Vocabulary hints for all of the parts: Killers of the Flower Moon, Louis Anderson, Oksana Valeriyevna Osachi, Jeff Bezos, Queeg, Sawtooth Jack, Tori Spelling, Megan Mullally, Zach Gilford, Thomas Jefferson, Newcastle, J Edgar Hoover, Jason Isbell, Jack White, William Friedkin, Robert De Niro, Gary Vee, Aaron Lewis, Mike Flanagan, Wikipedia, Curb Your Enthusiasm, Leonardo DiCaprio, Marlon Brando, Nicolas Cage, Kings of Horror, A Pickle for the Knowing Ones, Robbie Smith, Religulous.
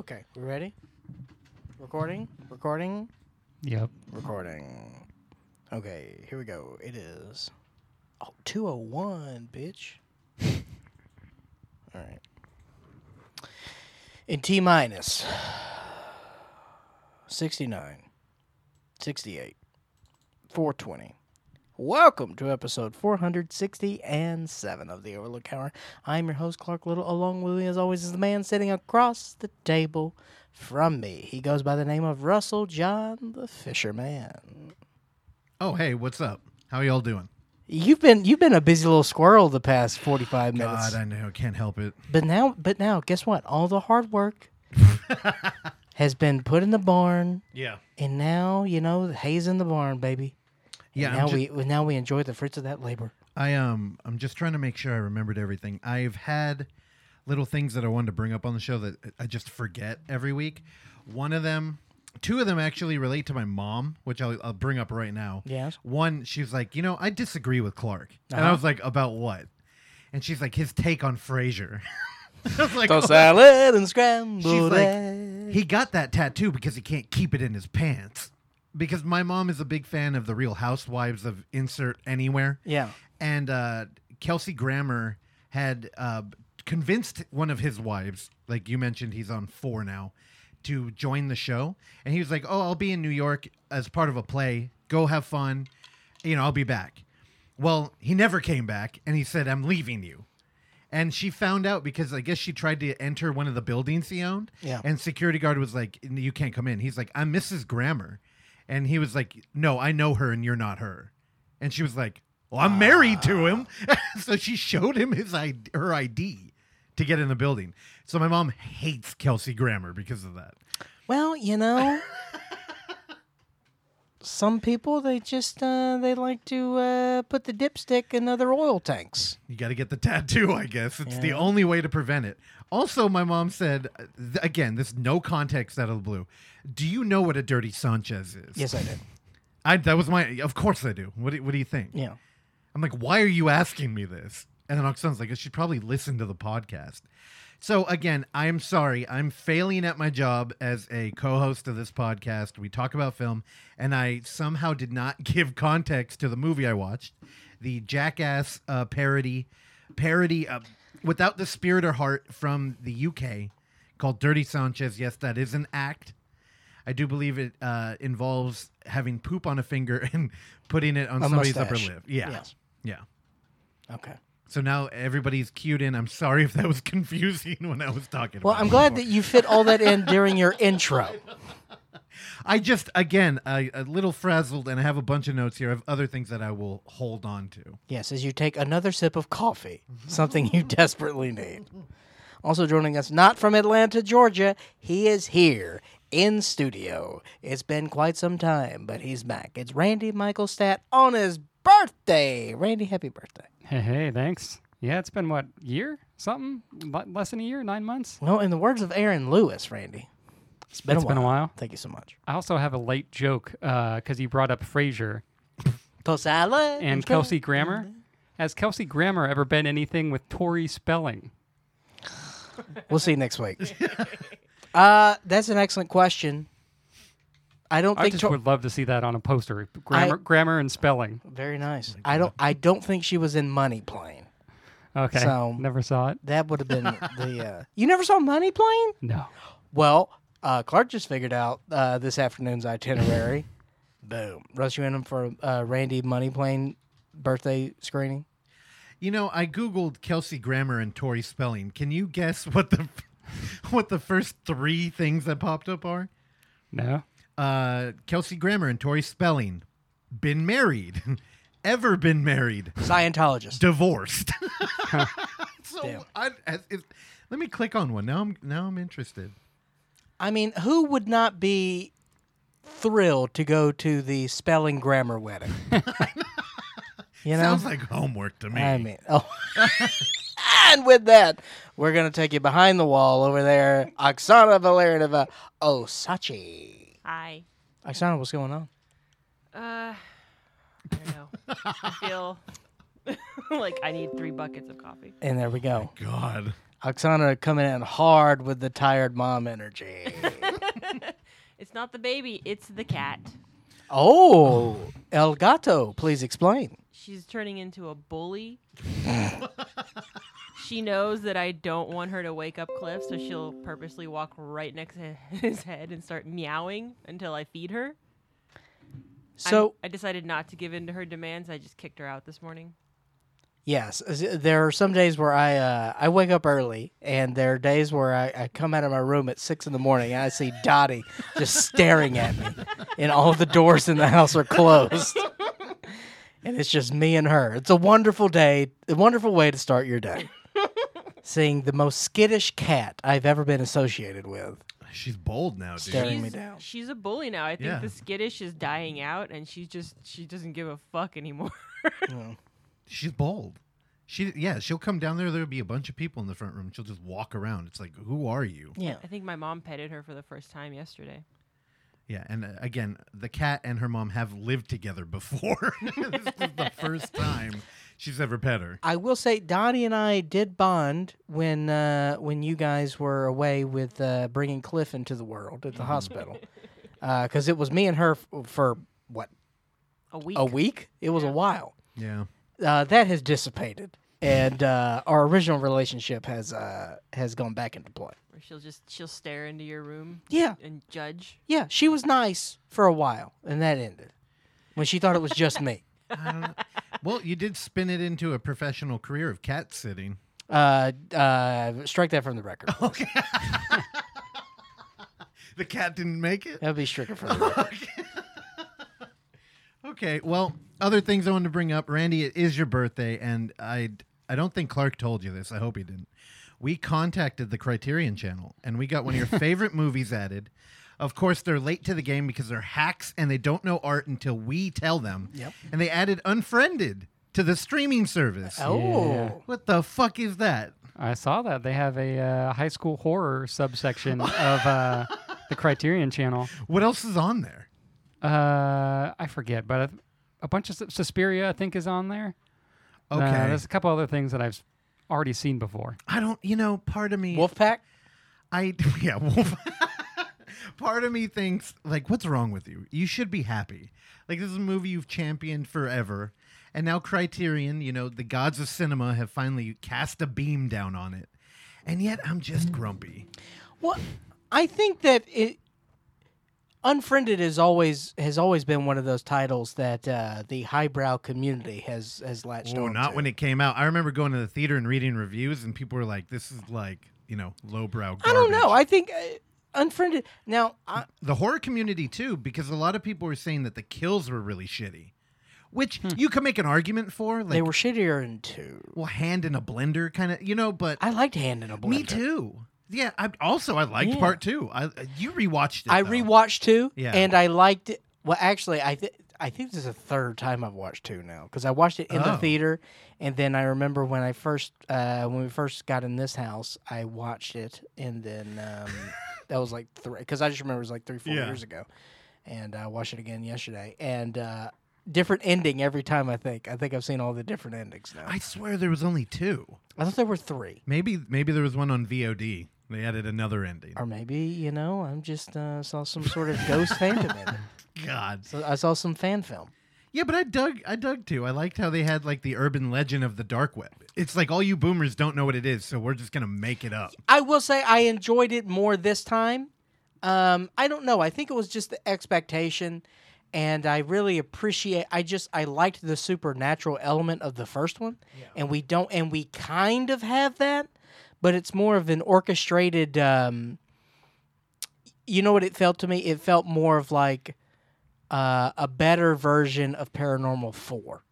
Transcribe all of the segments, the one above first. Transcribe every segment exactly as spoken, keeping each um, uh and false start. Okay, we ready? Recording? Recording? Yep. Recording. Okay, here we go. It is oh, two oh one, bitch. All right. In T minus sixty-nine, sixty-eight, four twenty. Welcome to episode four sixty-seven of the Overlook Hour. I'm your host, Clark Little. Along with me, as always, is the man sitting across the table from me. He goes by the name of Russell John, the Fisherman. Oh, hey, what's up? How y'all doing? You've been you've been a busy little squirrel the past forty-five minutes. God, I know, can't help it. But now, but now, guess what? All the hard work has been put in the barn. Yeah. And now, you know, the hay's in the barn, baby. And yeah. Now just, we now we enjoy the fruits of that labor. I um I'm just trying to make sure I remembered everything. I've had little things that I wanted to bring up on the show that I just forget every week. One of them, two of them actually relate to my mom, which I'll, I'll bring up right now. Yes. One, she's like, you know, I disagree with Clark, uh-huh. and I was like, about what? And she's like, his take on Frasier. I was like, the oh. salad and scrambled. She's like, he got that tattoo because he can't keep it in his pants. Because my mom is a big fan of the Real Housewives of Insert Anywhere. Yeah. And uh, Kelsey Grammer had uh, convinced one of his wives, like you mentioned, he's on four now, to join the show. And he was like, oh, I'll be in New York as part of a play. Go have fun. You know, I'll be back. Well, he never came back. And he said, I'm leaving you. And she found out because I guess she tried to enter one of the buildings he owned. Yeah. And security guard was like, you can't come in. He's like, I'm Missus Grammer. And he was like, no, I know her and you're not her. And she was like, well, I'm uh, married to him. So she showed him his I D, her I D to get in the building. So my mom hates Kelsey Grammer because of that. Well, you know, some people, they just, uh, they like to uh, put the dipstick in other oil tanks. You got to get the tattoo, I guess. It's yeah. the only way to prevent it. Also, my mom said, again, this no context out of the blue. Do you know what a dirty Sanchez is? Yes, I do. I that was my. Of course, I do. What do, what do you think? Yeah, I'm like, why are you asking me this? And then Oksana's like, I should probably listen to the podcast. So again, I'm sorry. I'm failing at my job as a co-host of this podcast. We talk about film, and I somehow did not give context to the movie I watched, the Jackass uh, parody, parody of Without the Spirit or Heart from the U K, called Dirty Sanchez. Yes, that is an act. I do believe it uh, involves having poop on a finger and putting it on a somebody's mustache. Upper lip. Yeah. Yes. Yeah. Okay. So now everybody's cued in. I'm sorry if that was confusing when I was talking well, about Well, I'm it glad before. that you fit all that in during your intro. I just, again, I, a little frazzled, and I have a bunch of notes here. I have other things that I will hold on to. Yes, as you take another sip of coffee, something you desperately need. Also joining us, not from Atlanta, Georgia, he is here. In studio. It's been quite some time, but he's back. It's Randy Michaelstat on his birthday. Randy, happy birthday. Hey, hey, thanks. Yeah, it's been, what, year? Something? Less than a year? Nine months? Well, in the words of Aaron Lewis, Randy, it's been, it's a, while. been a while. Thank you so much. I also have a late joke because uh, you brought up Frasier and Kelsey Grammer. Has Kelsey Grammer ever been anything with Tori Spelling? We'll see you next week. Uh, that's an excellent question. I don't I think I just Tor- would love to see that on a poster. Grammar, I, grammar and spelling. Very nice. I don't. I don't think she was in Money Plane. Okay. So never saw it. That would have been the. Uh, you never saw Money Plane? No. Well, uh, Clark just figured out uh, this afternoon's itinerary. Boom. Russ, you in him for uh, Randy Money Plane birthday screening? You know, I googled Kelsey Grammer and Tori Spelling. Can you guess what the? What the first three things that popped up are? No. Uh, Kelsey Grammer and Tori Spelling. Been married. Ever been married. Scientologist. Divorced. so I, as, if, let me click on one. Now I'm now I'm interested. I mean, who would not be thrilled to go to the Spelling Grammar wedding? You know? Sounds like homework to me. I mean, oh. And with that, we're going to take you behind the wall over there. Oksana Valeriyevna Osachi. Hi. Oksana, what's going on? Uh, I don't know. I feel like I need three buckets of coffee. And there we go. Oh God. Oksana coming in hard with the tired mom energy. It's not the baby, it's the cat. Oh, oh, El Gato, please explain. She's turning into a bully. She knows that I don't want her to wake up Cliff, so she'll purposely walk right next to his head and start meowing until I feed her. So I, I decided not to give in to her demands. I just kicked her out this morning. Yes, there are some days where I uh, I wake up early, and there are days where I, I come out of my room at six in the morning, and I see Dottie just staring at me, and all the doors in the house are closed, and it's just me and her. It's a wonderful day, a wonderful way to start your day, seeing the most skittish cat I've ever been associated with. She's bold now, dude. Staring she's, me down. She's a bully now. I think yeah. the skittish is dying out, and she just she doesn't give a fuck anymore. Yeah. She's bold. She yeah. She'll come down there. There'll be a bunch of people in the front room. She'll just walk around. It's like, who are you? Yeah. I think my mom petted her for the first time yesterday. Yeah, and uh, again, the cat and her mom have lived together before. This is the first time she's ever pet her. I will say, Dottie and I did bond when uh, when you guys were away with uh, bringing Cliff into the world at the hospital, because uh, it was me and her f- for what a week. A week. It was yeah. a while. Yeah. Uh, that has dissipated, and uh, our original relationship has uh, has gone back into play. Where she'll just she'll stare into your room, yeah. and judge. Yeah, she was nice for a while, and that ended when she thought it was just me. I don't know. Well, you did spin it into a professional career of cat sitting. Uh, uh, strike that from the record. Okay. The cat didn't make it? That'd be stricken from the record. Okay. Okay, well, other things I wanted to bring up. Randy, it is your birthday, and I, I don't think Clark told you this. I hope he didn't. We contacted the Criterion Channel, and we got one of your favorite movies added. Of course, they're late to the game because they're hacks, and they don't know art until we tell them. Yep. And they added Unfriended to the streaming service. Oh. Yeah. What the fuck is that? I saw that. They have a uh, high school horror subsection of uh, the Criterion Channel. What else is on there? Uh, I forget, but a, a bunch of Suspiria, I think, is on there. Okay. Uh, there's a couple other things that I've already seen before. I don't, you know, part of me... Wolfpack? I, yeah, Wolfpack. Part of me thinks, like, what's wrong with you? You should be happy. Like, this is a movie you've championed forever, and now Criterion, you know, the gods of cinema have finally cast a beam down on it, and yet I'm just grumpy. Well, I think that it... Unfriended is always has always been one of those titles that uh, the highbrow community has has latched on to. Not when it came out. I remember going to the theater and reading reviews, and people were like, "This is like you know lowbrow garbage." I don't know. I think uh, Unfriended now I... the horror community too, because a lot of people were saying that the kills were really shitty, which hmm. you could make an argument for. Like, they were shittier in two. Well, hand in a blender, kind of you know. But I liked hand in a blender. Me too. Yeah, I, also, I liked yeah. part two. I, you rewatched it, I though. rewatched two, yeah. and I liked it. Well, actually, I, th- I think this is the third time I've watched two now, because I watched it in oh. the theater, and then I remember when I first, uh, when we first got in this house, I watched it, and then um, that was like three, because I just remember it was like three, four yeah. years ago, and I watched it again yesterday, and uh, different ending every time, I think. I think I've seen all the different endings now. I swear there was only two. I thought there were three. Maybe, maybe there was one on V O D. They added another ending. Or maybe, you know, I just uh, saw some sort of ghost fandom in it. God. So I saw some fan film. Yeah, but I dug I dug too. I liked how they had like the urban legend of the dark web. It's like all you boomers don't know what it is, so we're just going to make it up. I will say I enjoyed it more this time. Um, I don't know. I think it was just the expectation, and I really appreciate I just I liked the supernatural element of the first one. Yeah. And we don't and we kind of have that. But it's more of an orchestrated, um, you know what it felt to me? It felt more of like uh, a better version of Paranormal four.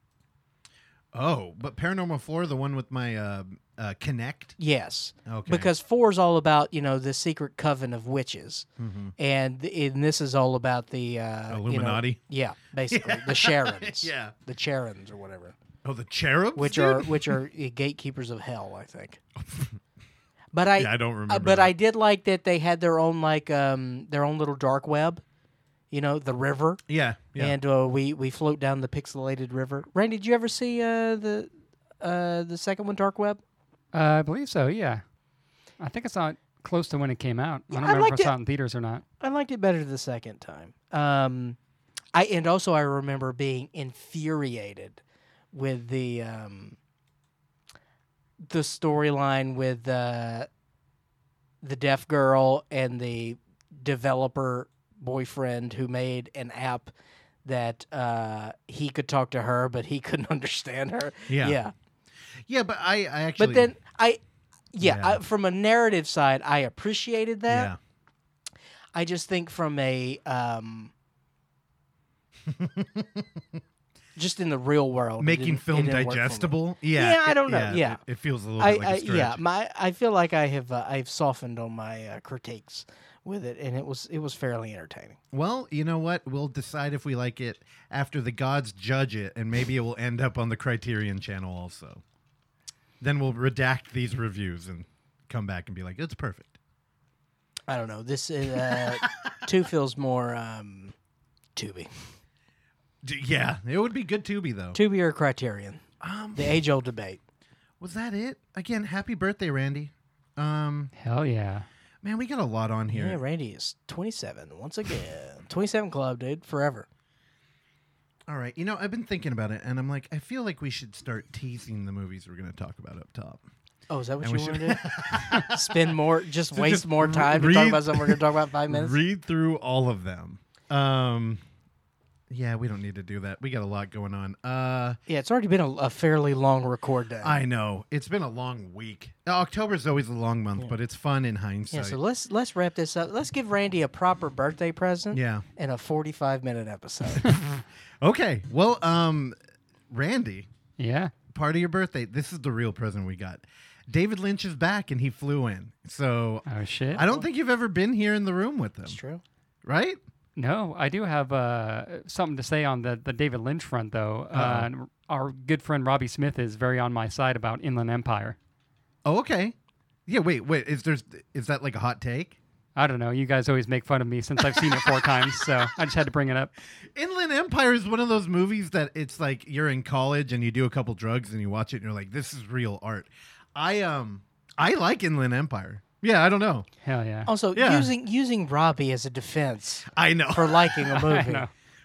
Oh, but Paranormal four, the one with my uh, uh, Connect? Yes. Okay. Because four is all about, you know, the secret coven of witches. Mm-hmm. And, and this is all about the... Uh, Illuminati? You know, yeah, basically. Yeah. The Charons. Yeah. The Charons or whatever. Oh, the cherubs? Which dude? are which are gatekeepers of hell, I think. But I, yeah, I don't remember. Uh, but that. I did like that they had their own like um, their own little dark web, you know, the river. Yeah, yeah. And uh, we we float down the pixelated river. Randy, did you ever see uh, the uh, the second one, Dark Web? Uh, I believe so. Yeah. I think I saw it close to when it came out. I don't yeah, remember I if I saw it in theaters or not. I liked it better the second time. Um, I and also I remember being infuriated with the um, the storyline with uh, the deaf girl and the developer boyfriend who made an app that uh, he could talk to her, but he couldn't understand her. Yeah. Yeah, yeah but I, I actually... But then I... Yeah, yeah. I, from a narrative side, I appreciated that. Yeah. I just think from a... Um, just in the real world. Making film digestible? Yeah. Yeah, I don't know. Yeah. yeah. It, it feels a little I, bit like I, a stretch. Yeah, my, I feel like I have uh, I've softened on my uh, critiques with it, and it was it was fairly entertaining. Well, you know what? We'll decide if we like it after the gods judge it, and maybe it will end up on the Criterion Channel also. Then we'll redact these reviews and come back and be like, it's perfect. I don't know. This is, uh, two feels more um, Tubi. D- yeah, it would be good Tubi, though. Tubi or Criterion. Um, the age-old debate. Was that it? Again, happy birthday, Randy. Um, Hell yeah. Man, we got a lot on here. Yeah, Randy is twenty-seven once again. twenty-seven Club, dude, forever. All right, you know, I've been thinking about it, and I'm like, I feel like we should start teasing the movies we're going to talk about up top. Oh, is that what and you want to do? Spend more, just so waste just more time read, to talk about something we're going to talk about in five minutes? Read through all of them. Um, yeah, we don't need to do that. We got a lot going on. Uh, yeah, it's already been a, a fairly long record day. I know. It's been a long week. Now, October's always a long month, yeah. but it's fun in hindsight. Yeah, so let's let's wrap this up. Let's give Randy a proper birthday present yeah. and a forty-five minute episode. Okay, well, um, Randy. Yeah. Part of your birthday. This is the real present we got. David Lynch is back, and he flew in. So oh, shit. I don't think you've ever been here in the room with him. That's true. Right? No, I do have uh, something to say on the, the David Lynch front, though. Uh-huh. Uh, our good friend Robbie Smith is very on my side about Inland Empire. Oh, okay. Yeah, wait, wait. Is there's is that like a hot take? I don't know. You guys always make fun of me since I've seen it four times, so I just had to bring it up. Inland Empire is one of those movies that it's like you're in college and you do a couple drugs and you watch it and you're like, this is real art. I um I like Inland Empire. Yeah, I don't know. Hell yeah. Also, yeah. using using Robbie as a defense I know. For liking a movie.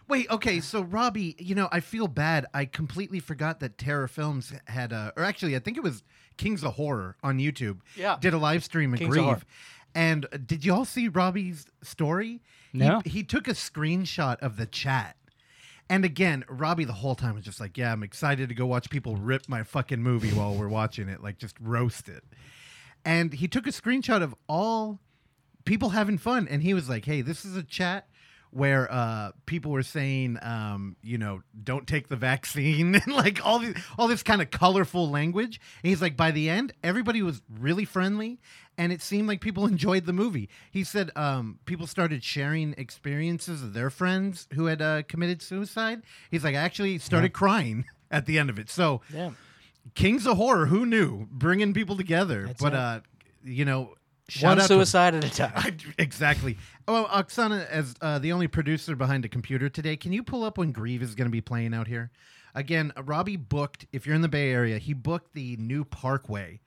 Wait, okay, so Robbie, you know, I feel bad. I completely forgot that Terror Films had a, or actually, I think it was Kings of Horror on YouTube. Yeah. Did a live stream of Grieve. And did y'all see Robbie's story? No. He, he took a screenshot of the chat. And again, Robbie the whole time was just like, yeah, I'm excited to go watch people rip my fucking movie while we're watching it. Like, just roast it. And he took a screenshot of all people having fun. And he was like, hey, this is a chat where uh, people were saying, um, you know, don't take the vaccine. And like all, these, all this kind of colorful language. And he's like, by the end, everybody was really friendly. And it seemed like people enjoyed the movie. He said um, people started sharing experiences of their friends who had uh, committed suicide. He's like, I actually started yeah. crying at the end of it. So yeah. Kings of Horror, who knew? Bringing people together. That's but, uh, you know, shout out suicide at a time. Exactly. Oh, Oksana, as uh, the only producer behind a computer today, can you pull up when Grieve is going to be playing out here? Again, Robbie booked, if you're in the Bay Area, he booked the new Parkway.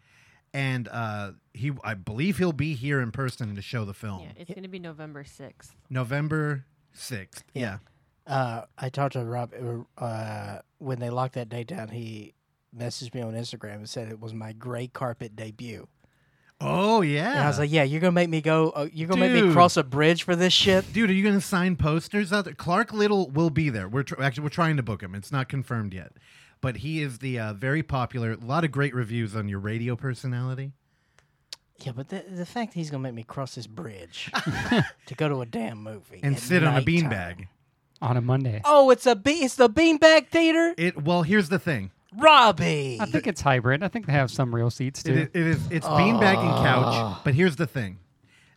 And uh, he, I believe he'll be here in person to show the film. Yeah, it's going to be November sixth. November sixth, yeah. yeah. Uh, I talked to Rob uh, when they locked that date down. He messaged me on Instagram and said it was my gray carpet debut. Oh, yeah. And I was like, yeah, you're going to make me go, uh, you're going to make me cross a bridge for this shit? Dude, are you going to sign posters out there? Clark Little will be there. We're tr- Actually, we're trying to book him. It's not confirmed yet. But he is the uh, very popular, a lot of great reviews on your radio personality. Yeah, but the, the fact that he's going to make me cross this bridge to go to a damn movie. And sit on a beanbag. On a Monday. Oh, it's a be- it's the beanbag theater? It Well, here's the thing. Robbie! I think it's hybrid. I think they have some real seats, too. It, it is, it's oh. beanbag and couch, but here's the thing.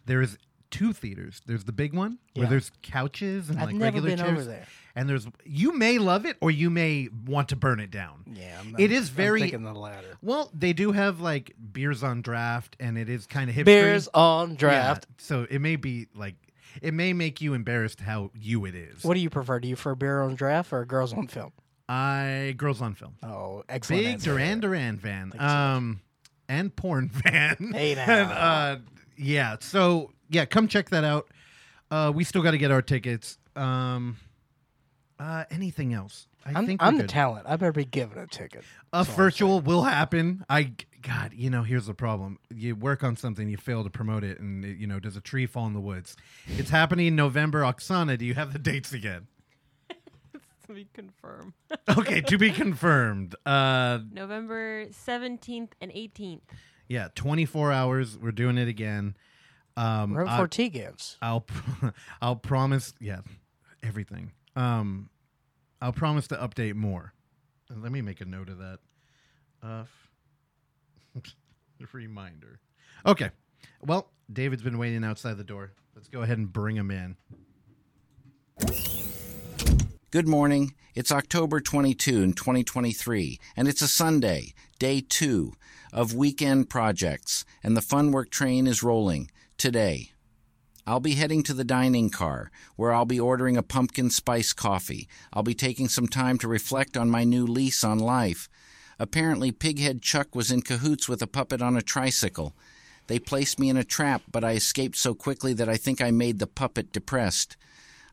There is two theaters. There's the big one, yeah. where there's couches and I've like never regular been chairs. Over there. And there's, you may love it or you may want to burn it down. Yeah, I'm, it is I'm very, thinking the latter. Well, they do have like beers on draft, and it is kind of hipster. Beers on draft. Yeah, so it may be like, it may make you embarrassed how you it is. What do you prefer? Do you prefer beer on draft or girls on film? I girls on film. Oh, excellent. Big Duran Duran fan. Um, and porn fan. Hey now. And, uh, yeah, so yeah, come check that out. Uh, we still got to get our tickets. Um, uh, anything else? I I'm, think I'm the talent. I better be given a ticket. A That's virtual will happen. I God, you know, here's the problem. You work on something, you fail to promote it, and it, you know, does a tree fall in the woods? It's happening in November. Oksana, do you have the dates again? To be confirmed. Okay, to be confirmed. Uh, November seventeenth and eighteenth. Yeah, twenty-four hours. We're doing it again. Um, Room for tea gives. I'll, I'll promise. Yeah, everything. Um, I'll promise to update more. Let me make a note of that. Uh, reminder. Okay. Well, David's been waiting outside the door. Let's go ahead and bring him in. Good morning. It's October twenty-second in twenty twenty-three, and it's a Sunday, day two of weekend projects, and the fun work train is rolling today. I'll be heading to the dining car, where I'll be ordering a pumpkin spice coffee. I'll be taking some time to reflect on my new lease on life. Apparently, Pighead Chuck was in cahoots with a puppet on a tricycle. They placed me in a trap, but I escaped so quickly that I think I made the puppet depressed.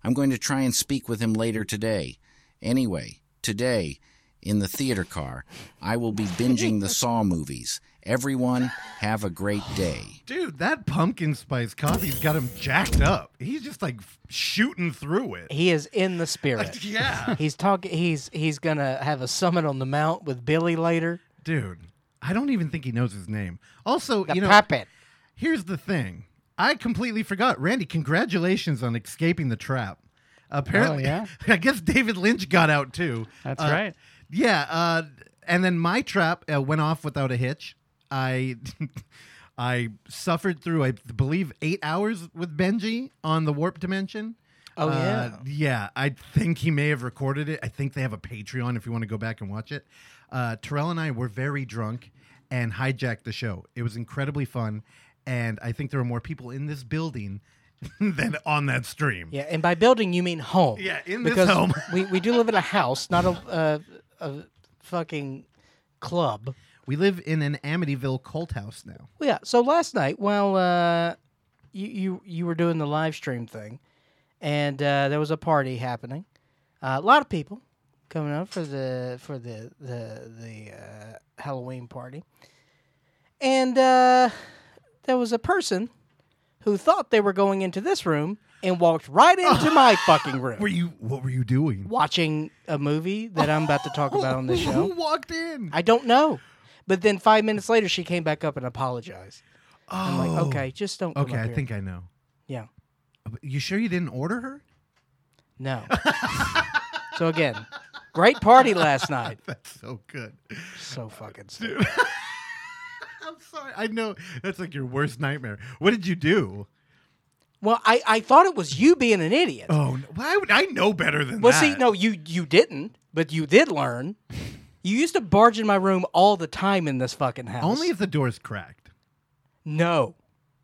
I'm going to try and speak with him later today. Anyway, today, in the theater car, I will be binging the Saw movies. Everyone, have a great day. Dude, that pumpkin spice coffee's got him jacked up. He's just like shooting through it. He is in the spirit. Yeah. He's talking. He's he's going to have a summit on the mount with Billy later. Dude, I don't even think he knows his name. Also, the you know, puppet. Here's the thing. I completely forgot. Randy, congratulations on escaping the trap. Apparently, oh, yeah? I guess David Lynch got out too. That's uh, right. Yeah, uh, and then my trap uh, went off without a hitch. I I suffered through, I believe, eight hours with Benji on the Warp Dimension. Oh, uh, yeah. Yeah, I think he may have recorded it. I think they have a Patreon if you want to go back and watch it. Uh, Terrell and I were very drunk and hijacked the show. It was incredibly fun. And I think there are more people in this building than on that stream. Yeah, and by building, you mean home. Yeah, in this because home. we, we do live in a house, not a, uh, a fucking club. We live in an Amityville cult house now. Well, yeah, so last night, while uh, you, you, you were doing the live stream thing, and uh, there was a party happening, uh, a lot of people coming up for the, for the, the, the uh, Halloween party. And... Uh, there was a person who thought they were going into this room and walked right into my fucking room. Were you? What were you doing? Watching a movie that I'm about to talk about on the show. Who walked in? I don't know. But then five minutes later, she came back up and apologized. Oh. I'm like, okay, just don't come okay, up here. I think I know. Yeah. You sure you didn't order her? No. So again, great party last night. That's so good. So fucking stupid. I'm sorry. I know that's like your worst nightmare. What did you do? Well, I, I thought it was you being an idiot. Oh, well, I, would, I know better than well, that. Well, see, no, you, you didn't, but you did learn. You used to barge in my room all the time in this fucking house. Only if the door's cracked. No.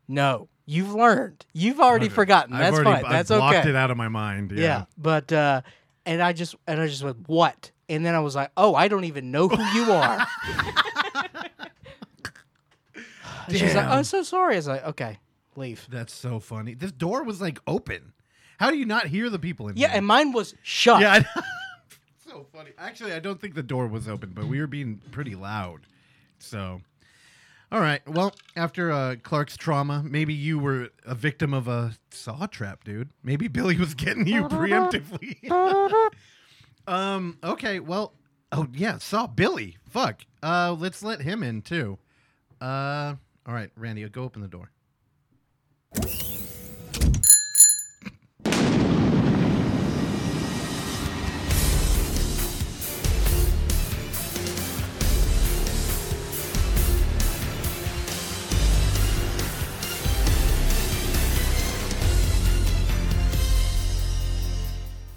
No. You've learned. You've already okay. forgotten. That's already, fine. I've that's okay. I blocked it out of my mind. Yeah. yeah but, uh, and I just, and I just went, what? And then I was like, oh, I don't even know who you are. Damn. She's like, oh, I'm so sorry. I was like, okay, leave. That's so funny. This door was like open. How do you not hear the people in there? Yeah, there? And mine was shut. Yeah, I, so funny. Actually, I don't think the door was open, but we were being pretty loud. So, all right. Well, after uh, Clark's trauma, maybe you were a victim of a saw trap, dude. Maybe Billy was getting you preemptively. um. Okay. Well. Oh yeah. Saw Billy. Fuck. Uh. Let's let him in too. Uh. All right, Randy, go open the door.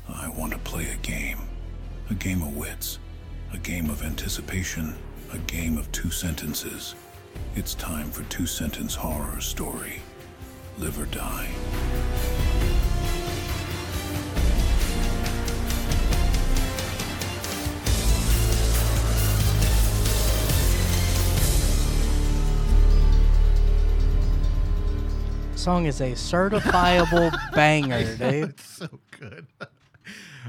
I want to play a game. A game of wits. A game of anticipation. A game of two sentences. It's time for two-sentence horror story, Live or Die. song is a certifiable banger, dude. It's so good.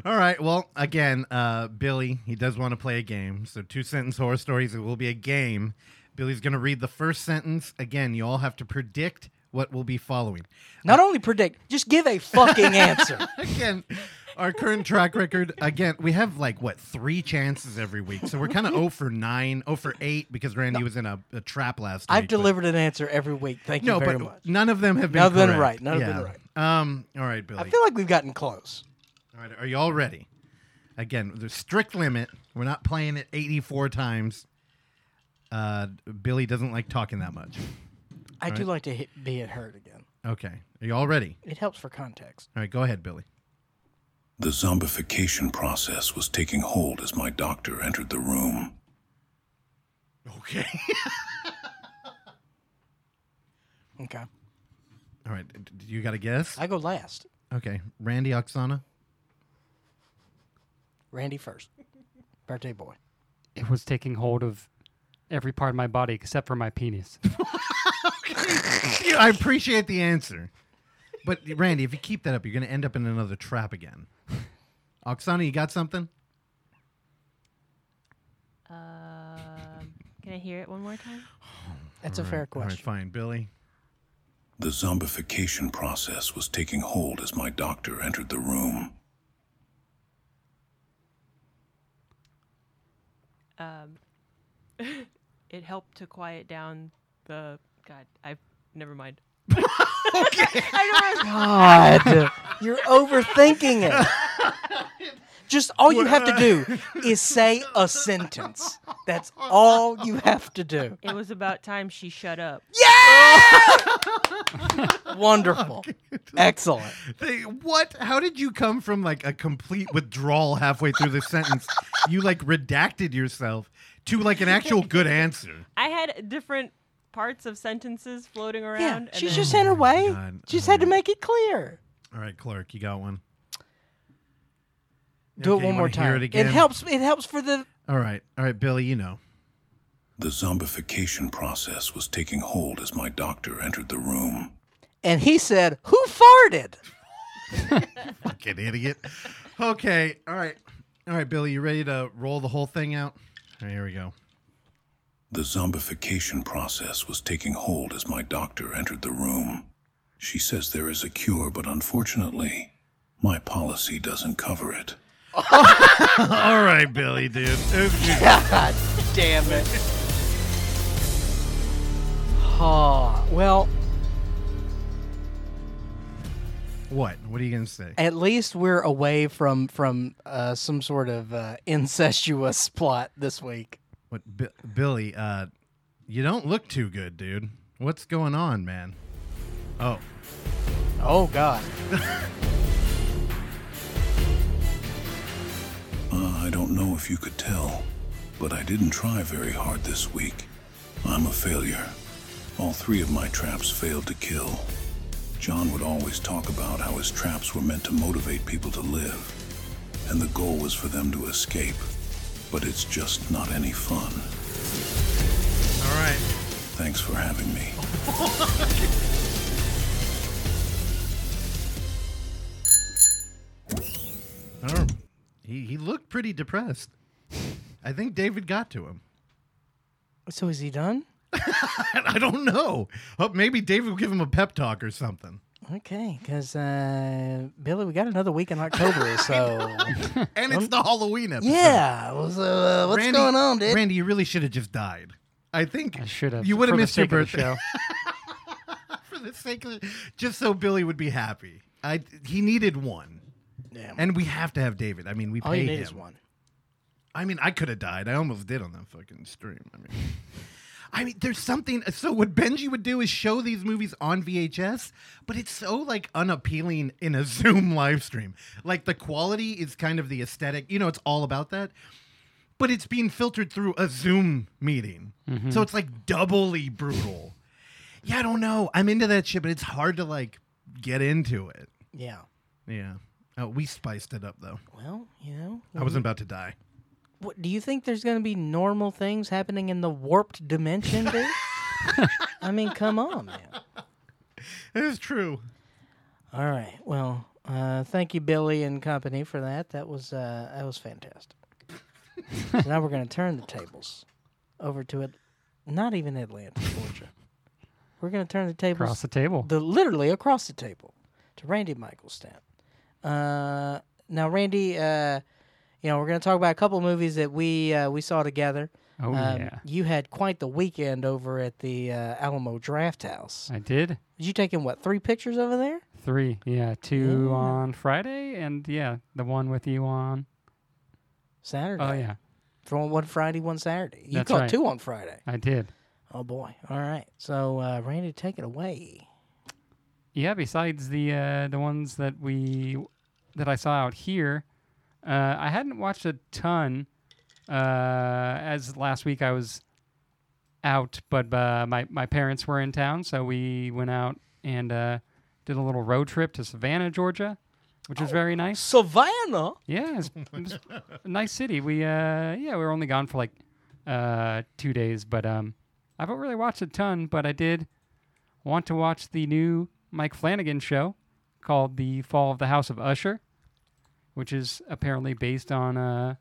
All right. Well, again, uh, Billy, he does want to play a game. So two sentence horror stories. It will be a game. Billy's going to read the first sentence. Again, you all have to predict what will be following. Not uh, only predict, just give a fucking answer. Again, our current track record, again, we have like, what, three chances every week. So we're kind of oh for nine, oh for eight because Randy no. was in a, a trap last I've week. I've delivered but... an answer every week. Thank no, you very but much. None of them have been none correct. Been right. None yeah. have been right. Um, all right, Billy. I feel like we've gotten close. All right, are you all ready? Again, the strict limit. We're not playing it eighty-four times. Uh, Billy doesn't like talking that much. I all do right? like to hit, be it heard again. Okay. Are you all ready? It helps for context. All right, go ahead, Billy. The zombification process was taking hold as my doctor entered the room. Okay. Okay. All right, you got a guess? I go last. Okay. Randy, Oksana? Randy first. Birthday boy. It was taking hold of every part of my body except for my penis. Okay. I appreciate the answer. But, Randy, if you keep that up, you're going to end up in another trap again. Oksana, you got something? Uh, can I hear it one more time? That's all a right, fair question. All right, fine. Billy? The zombification process was taking hold as my doctor entered the room. Um, it helped to quiet down the... God, I've... Never mind. Okay. I don't God, you're overthinking it. Just all you have to do is say a sentence. That's all you have to do. It was about time she shut up. Yeah! Wonderful. Excellent. They, what? How did you come from like a complete withdrawal halfway through the sentence? You like redacted yourself to like an actual good answer. I had different parts of sentences floating around. Yeah, she's just in her way. She just had to make it clear. All right, Clark, you got one. Do okay, it one more time. It, it helps. It helps for the. All right, all right, Billy. You know, the zombification process was taking hold as my doctor entered the room, and he said, "Who farted?" Fucking idiot. Okay, all right, all right, Billy. You ready to roll the whole thing out? All right, here we go. The zombification process was taking hold as my doctor entered the room. She says there is a cure, but unfortunately, my policy doesn't cover it. All right, Billy, dude. God damn it. Oh, well. What? What are you going to say? At least we're away from, from uh, some sort of uh, incestuous plot this week. What, B- Billy, uh, you don't look too good, dude. What's going on, man? Oh. Oh, God. Uh, I don't know if you could tell, but I didn't try very hard this week. I'm a failure. All three of my traps failed to kill. John would always talk about how his traps were meant to motivate people to live, and the goal was for them to escape, but it's just not any fun. All right. Thanks for having me. Oh. He he looked pretty depressed. I think David got to him. So is he done? I don't know. Oh, maybe David will give him a pep talk or something. Okay, because uh, Billy, we got another week in October, so... And it's the Halloween episode. Yeah, well, so, uh, what's Randy, going on, dude? Randy, you really should have just died. I think I should have. You would have missed your birthday. For the sake of the show. Just so Billy would be happy. I He needed one. Damn. And we have to have David. I mean, we paid him. All you need is one. I mean, I could have died. I almost did on that fucking stream. I mean... I mean, there's something... So what Benji would do is show these movies on V H S, but it's so, like, unappealing in a Zoom live stream. Like, the quality is kind of the aesthetic. You know, it's all about that. But it's being filtered through a Zoom meeting. Mm-hmm. So it's, like, doubly brutal. Yeah, I don't know. I'm into that shit, but it's hard to, like, get into it. Yeah. Yeah. Oh, we spiced it up, though. Well, you know... I wasn't about to die. What, do you think there's going to be normal things happening in the warped dimension, dude? I mean, come on, man. It is true. All right. Well, uh, thank you, Billy and company, for that. That was uh, that was fantastic. So now we're going to turn the tables over to it. Not even Atlanta, Georgia. We're going to turn the tables across the table, the, literally across the table, to Randy Michaelstat. Uh, now, Randy, uh, you know, we're going to talk about a couple of movies that we uh, we saw together. Oh, um, yeah. You had quite the weekend over at the uh, Alamo Draft House. I did. Did you take in, what, three pictures over there? Three, yeah. Two yeah. on Friday and, yeah, the one with you on Saturday. Oh, yeah. From one Friday, one Saturday. You That's caught right. two on Friday. I did. Oh, boy. All right. So, uh, Randy, take it away. Yeah, besides the uh, the ones that we that I saw out here, uh, I hadn't watched a ton. Uh, as last week I was out, but uh, my, my parents were in town, so we went out and uh, did a little road trip to Savannah, Georgia, which was oh, very nice. Savannah? Yeah, it was, it was a nice city. We uh, yeah, we were only gone for like uh, two days, but um, I haven't really watched a ton, but I did want to watch the new Mike Flanagan show called The Fall of the House of Usher, which is apparently based on... Uh,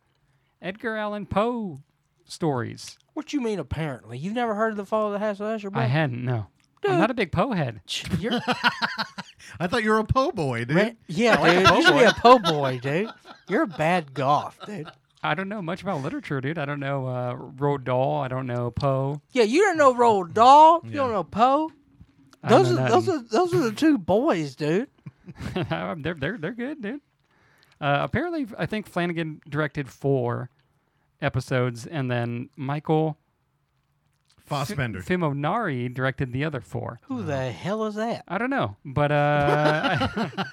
Edgar Allan Poe stories. What you mean, apparently? You've never heard of The Fall of the House of Usher? Bro? I hadn't, no. Dude. I'm not a big Poe head. You're I thought you were a Poe boy, dude. Ran- yeah, dude. You should be a Poe boy, dude. You're a bad goth, dude. I don't know much about literature, dude. I don't know uh, Roald Dahl. I don't know Poe. Yeah, you don't know Roald Dahl. You yeah. don't know Poe. Those know are nothing. those are those are the two boys, dude. they're they're they're good, dude. Uh, apparently, I think Flanagan directed four episodes, and then Michael Fassbender F- Fimonari directed the other four. Who the hell is that? I don't know, but uh, I,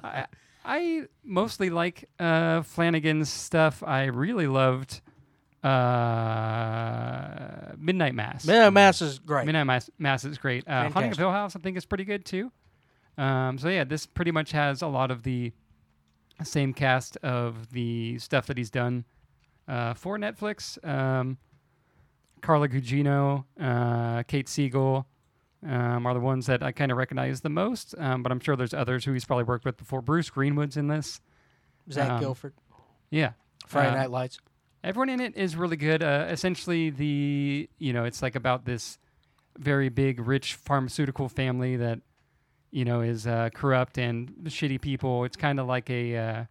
I, I mostly like uh, Flanagan's stuff. I really loved uh, Midnight Mass. Midnight Mass is great. Midnight Mass, Mass is great. Uh, Haunting of Hill House, I think, is pretty good too. Um, so yeah, this pretty much has a lot of the same cast of the stuff that he's done uh, for Netflix. Um, Carla Gugino, uh, Kate Siegel um, are the ones that I kind of recognize the most, um, but I'm sure there's others who he's probably worked with before. Bruce Greenwood's in this. Zach um, Gilford. Yeah. Friday uh, Night Lights. Everyone in it is really good. Uh, essentially, the you know it's like about this very big, rich pharmaceutical family that you know, is uh, corrupt and shitty people. It's kind of like a uh,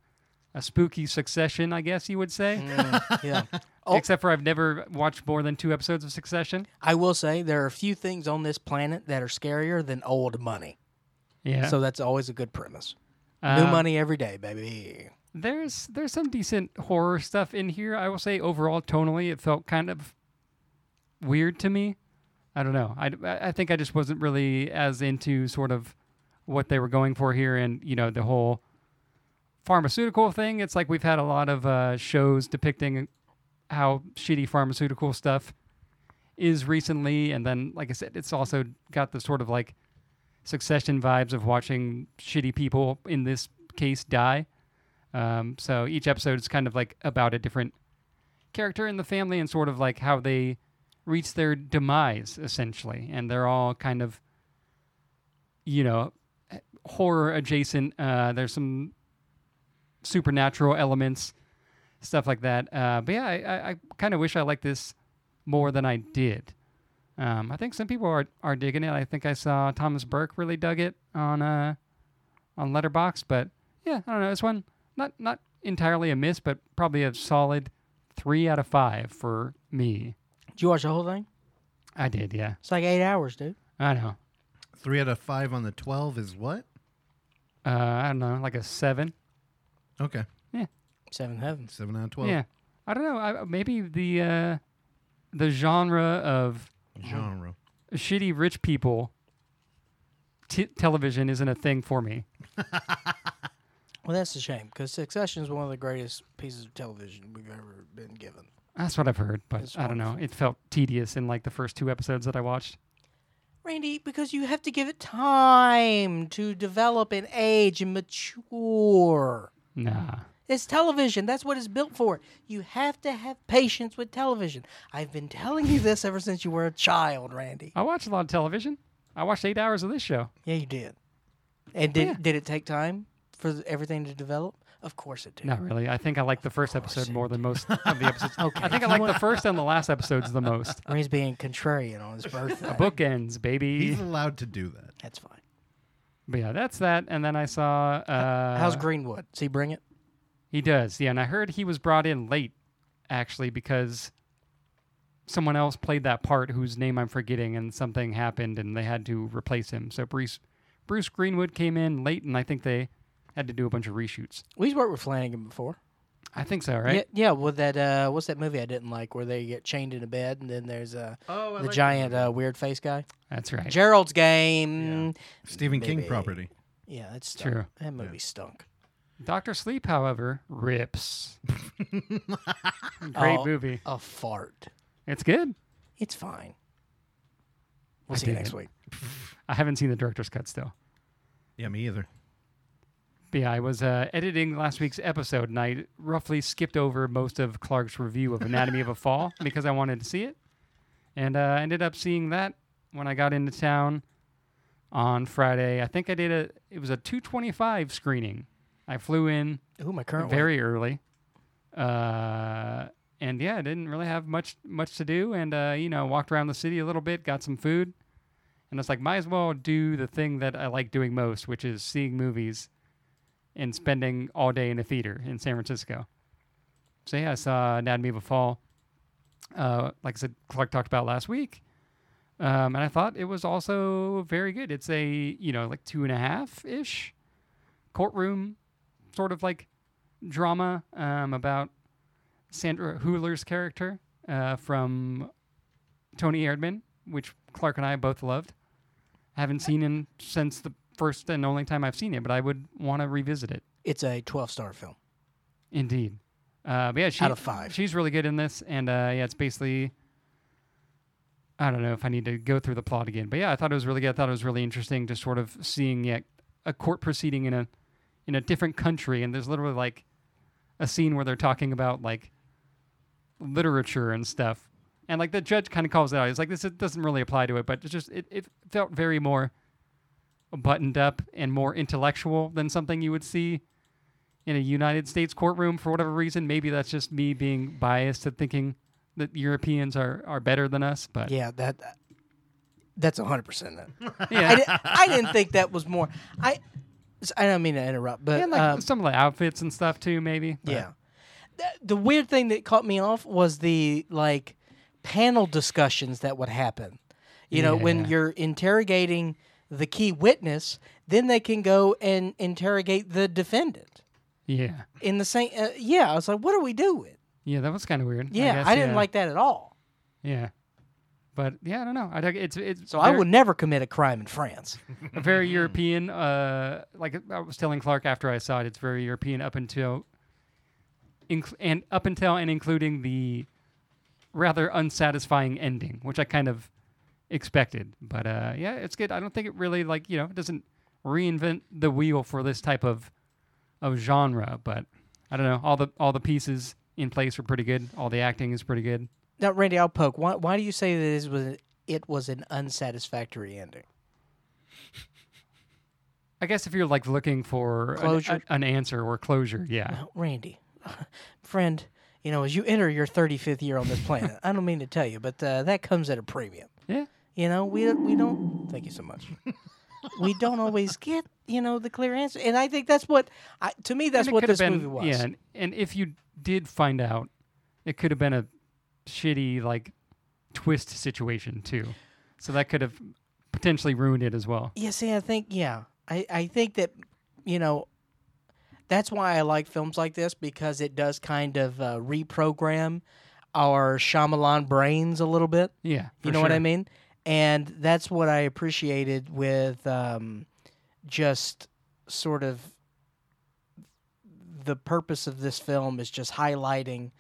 a spooky Succession, I guess you would say. Mm, yeah. Oh. Except for I've never watched more than two episodes of Succession. I will say there are few things on this planet that are scarier than old money. Yeah. So that's always a good premise. Uh, New money every day, baby. There's there's some decent horror stuff in here. I will say overall, tonally, it felt kind of weird to me. I don't know. I, I think I just wasn't really as into sort of what they were going for here, and you know the whole pharmaceutical thing. It's like we've had a lot of uh, shows depicting how shitty pharmaceutical stuff is recently, and then, like I said, it's also got the sort of like Succession vibes of watching shitty people, in this case, die. Um, so each episode is kind of like about a different character in the family and sort of like how they reach their demise, essentially, and they're all kind of, you know, horror adjacent. Uh, there's some supernatural elements, stuff like that. Uh, but yeah, I, I, I kind of wish I liked this more than I did. Um, I think some people are, are digging it. I think I saw Thomas Burke really dug it on uh, on Letterboxd. But yeah, I don't know. This one, not not entirely a miss, but probably a solid three out of five for me. Did you watch the whole thing? I did, yeah. It's like eight hours, dude. I know. Three out of five on the twelve is what? Uh, I don't know, like a seven. Okay. Yeah. Seven heaven. Seven out of twelve. Yeah. I don't know. I, maybe the uh, the genre of genre uh, shitty rich people t- television isn't a thing for me. Well, that's a shame, because Succession is one of the greatest pieces of television we've ever been given. That's what I've heard, but it's I don't know. It felt tedious in like the first two episodes that I watched. Randy, because you have to give it time to develop and age and mature. Nah. It's television. That's what it's built for. You have to have patience with television. I've been telling you this ever since you were a child, Randy. I watch a lot of television. I watched eight hours of this show. Yeah, you did. And did yeah. did it take time for everything to develop? Of course it did. Not really. I think I like the first episode more than most of the episodes. Okay. I think I like the first and the last episodes the most. Or he's being contrarian on his birthday. Bookends, baby. He's allowed to do that. That's fine. But yeah, that's that. And then I saw... Uh, How's Greenwood? Does he bring it? He does, yeah. And I heard he was brought in late, actually, because someone else played that part whose name I'm forgetting, and something happened, and they had to replace him. So Bruce, Bruce Greenwood came in late, and I think they... had to do a bunch of reshoots. Well, he's worked with Flanagan before. I think so, right? Yeah, yeah well, that, uh, what's that movie I didn't like where they get chained in a bed and then there's uh, oh, the like giant uh, weird face guy? That's right. Gerald's Game. Yeah. Stephen King property. Yeah, that's true. That movie yeah. stunk. Doctor Sleep, however, rips. Great oh, movie. A fart. It's good. It's fine. We'll I see you next it. week. I haven't seen the director's cut still. Yeah, me either. Yeah, I was uh, editing last week's episode, and I roughly skipped over most of Clark's review of Anatomy of a Fall because I wanted to see it. And I uh, ended up seeing that when I got into town on Friday. I think I did a, it was a two twenty-five screening. I flew in Ooh, my current very one. early. Uh, and yeah, I didn't really have much much to do. And, uh, you know, walked around the city a little bit, got some food. And it's like, might as well do the thing that I like doing most, which is seeing movies and spending all day in a theater in San Francisco. So yeah, I saw Anatomy of a Fall. Uh, like I said, Clark talked about last week. Um, and I thought it was also very good. It's a, you know, like two and a half-ish courtroom sort of like drama um, about Sandra Hüler's character uh, from Tony Erdmann, which Clark and I both loved. I haven't seen him since the first and only time I've seen it, but I would want to revisit it. It's a twelve-star film. Indeed. Uh, but yeah, she, out of five. She's really good in this, and uh, yeah, it's basically, I don't know if I need to go through the plot again, but yeah, I thought it was really good. I thought it was really interesting just sort of seeing yeah, a court proceeding in a in a different country, and there's literally like a scene where they're talking about like literature and stuff, and like the judge kind of calls it out. He's like, this it doesn't really apply to it, but it's just, it, it felt very more buttoned up and more intellectual than something you would see in a United States courtroom for whatever reason. Maybe that's just me being biased to thinking that Europeans are, are better than us. But yeah, that that's one hundred percent that. Yeah. I, did, I didn't think that was more... I I don't mean to interrupt, but... Yeah, like um, some of the outfits and stuff too, maybe. But. Yeah. The, the weird thing that caught me off was the like panel discussions that would happen. You yeah. know, when you're interrogating the key witness, then they can go and interrogate the defendant. Yeah. In the same, uh, yeah. I was like, what are we doing? Yeah, that was kind of weird. Yeah, I, guess, I didn't yeah. like that at all. Yeah, but yeah, I don't know. I it's it's. So I would never commit a crime in France. A very European. Uh, like I was telling Clark after I saw it, it's very European up until, inc- and up until and including the rather unsatisfying ending, which I kind of expected, but uh yeah, it's good. I don't think it really like, you know, it doesn't reinvent the wheel for this type of of genre, but I don't know, all the all the pieces in place were pretty good. All the acting is pretty good. Now, Randy, I'll poke. Why why do you say that this was it was an unsatisfactory ending? I guess if you're like looking for closure, an, a, an answer or closure, yeah. Now, Randy, friend, you know, as you enter your thirty-fifth year on this planet, I don't mean to tell you, but uh, that comes at a premium. Yeah. You know, we don't, we don't, thank you so much. We don't always get, you know, the clear answer. And I think that's what, I, to me, that's what this been, movie was. Yeah, and, and if you did find out, it could have been a shitty, like, twist situation, too. So that could have potentially ruined it as well. Yeah, see, I think, yeah. I, I think that, you know, that's why I like films like this, because it does kind of uh, reprogram our Shyamalan brains a little bit. Yeah, you know sure. what I mean? And that's what I appreciated with um, just sort of the purpose of this film is just highlighting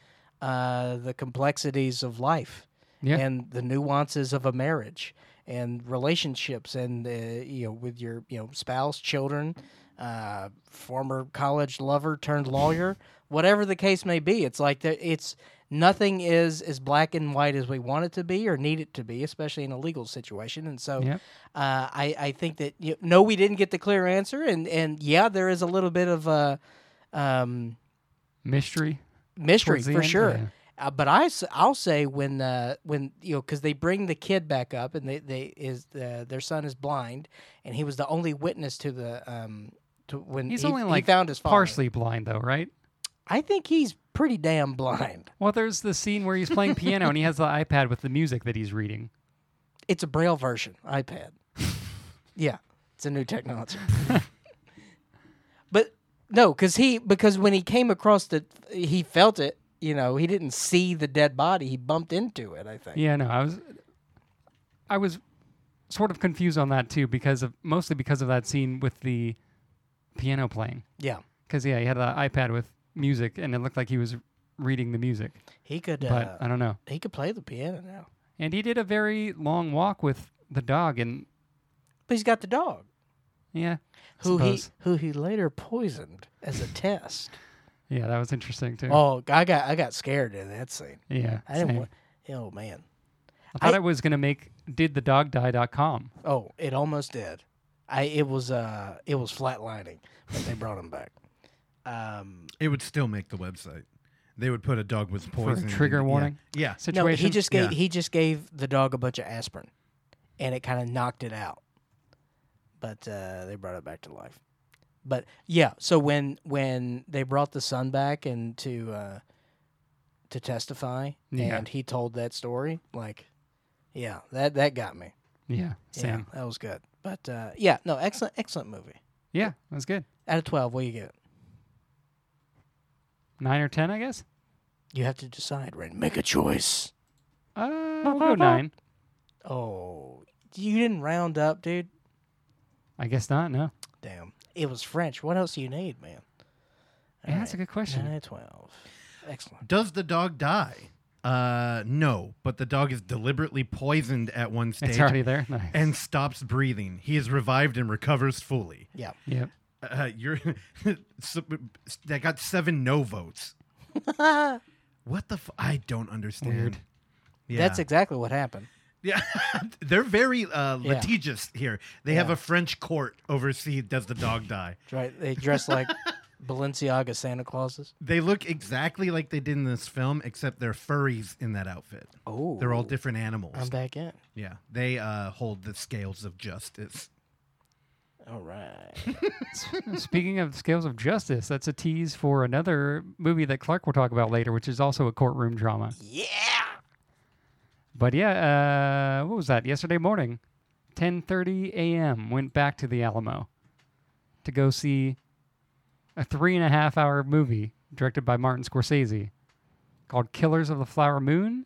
uh, the complexities of life yeah. and the nuances of a marriage and relationships and, uh, you know, with your, you know, spouse, children, uh, former college lover turned lawyer, whatever the case may be. It's like the, it's... nothing is as black and white as we want it to be or need it to be, especially in a legal situation. And so yep. uh, I, I think that, you know, no, we didn't get the clear answer. And, and yeah, there is a little bit of a... Um, mystery. Mystery, for sure. Yeah. Uh, but I, I'll say when, uh, when you know, because they bring the kid back up and they, they is uh, their son is blind and he was the only witness to the... Um, to when he's he, only like he found his father. Partially blind though, right? I think he's pretty damn blind. Well, there's the scene where he's playing piano and he has the iPad with the music that he's reading. It's a Braille version iPad. Yeah, it's a new technology. But no, because he because when he came across the, he felt it. You know, he didn't see the dead body. He bumped into it, I think. Yeah, no, I was, I was, sort of confused on that too because of mostly because of that scene with the piano playing. Yeah, because yeah, he had the iPad with music and it looked like he was reading the music. He could but uh, I don't know, he could play the piano now. And he did a very long walk with the dog, and but he's got the dog, yeah, who he who he later poisoned as a test. Yeah, that was interesting too. Oh, I got I got scared in that scene. Yeah, I didn't want, oh man, I thought I, it was gonna make did the dog die dot com. Oh, it almost did. I it was uh it was flatlining, but they brought him back. Um, it would still make the website. They would put a dog with poison. For trigger warning. Yeah. yeah. Situation. No, he just gave yeah. he just gave the dog a bunch of aspirin, and it kind of knocked it out. But uh, they brought it back to life. But yeah, so when when they brought the son back and to uh, to testify, yeah. and he told that story, like, yeah, that that got me. Yeah. Sam. Yeah, that was good. But uh, yeah, no, excellent, excellent movie. Yeah, that was good. Out of twelve, what do you get? Nine or ten, I guess. You have to decide, Ren. Make a choice. Uh, we'll go nine. Oh, you didn't round up, dude. I guess not. No. Damn, it was French. What else do you need, man? Yeah, right. That's a good question. Nine, twelve. Excellent. Does the dog die? Uh, no, but the dog is deliberately poisoned at one stage. It's already there. Nice. And stops breathing. He is revived and recovers fully. Yeah. Yep. Uh, you're that got seven no votes. What the? F- I don't understand. Weird. Yeah. That's exactly what happened. Yeah, they're very uh, litigious yeah. here. They yeah. have a French court oversee. Does the dog die? Right. They dress like Balenciaga Santa Clauses. They look exactly like they did in this film, except they're furries in that outfit. Oh, they're all different animals. I'm back in. Yeah, they uh, hold the scales of justice. All right. Speaking of scales of justice, that's a tease for another movie that Clark will talk about later, which is also a courtroom drama. Yeah. But yeah, uh, what was that? Yesterday morning, ten thirty a.m., went back to the Alamo to go see a three and a half hour movie directed by Martin Scorsese called Killers of the Flower Moon,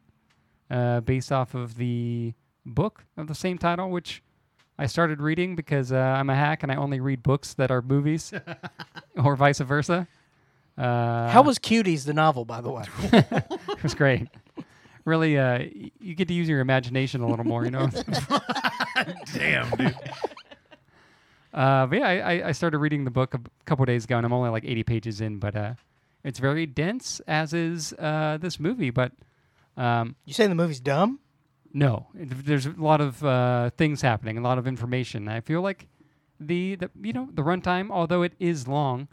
uh, based off of the book of the same title, which I started reading because uh, I'm a hack and I only read books that are movies, or vice versa. Uh, How was Cuties, the novel, by the way? It was great. Really, uh, you get to use your imagination a little more, you know? Damn, dude. Uh, but yeah, I, I started reading the book a couple of days ago, and I'm only like eighty pages in, but uh, it's very dense, as is uh, this movie. But um, you saying the movie's dumb? No, there's a lot of uh, things happening, a lot of information. I feel like the, the you know the runtime, although it is long,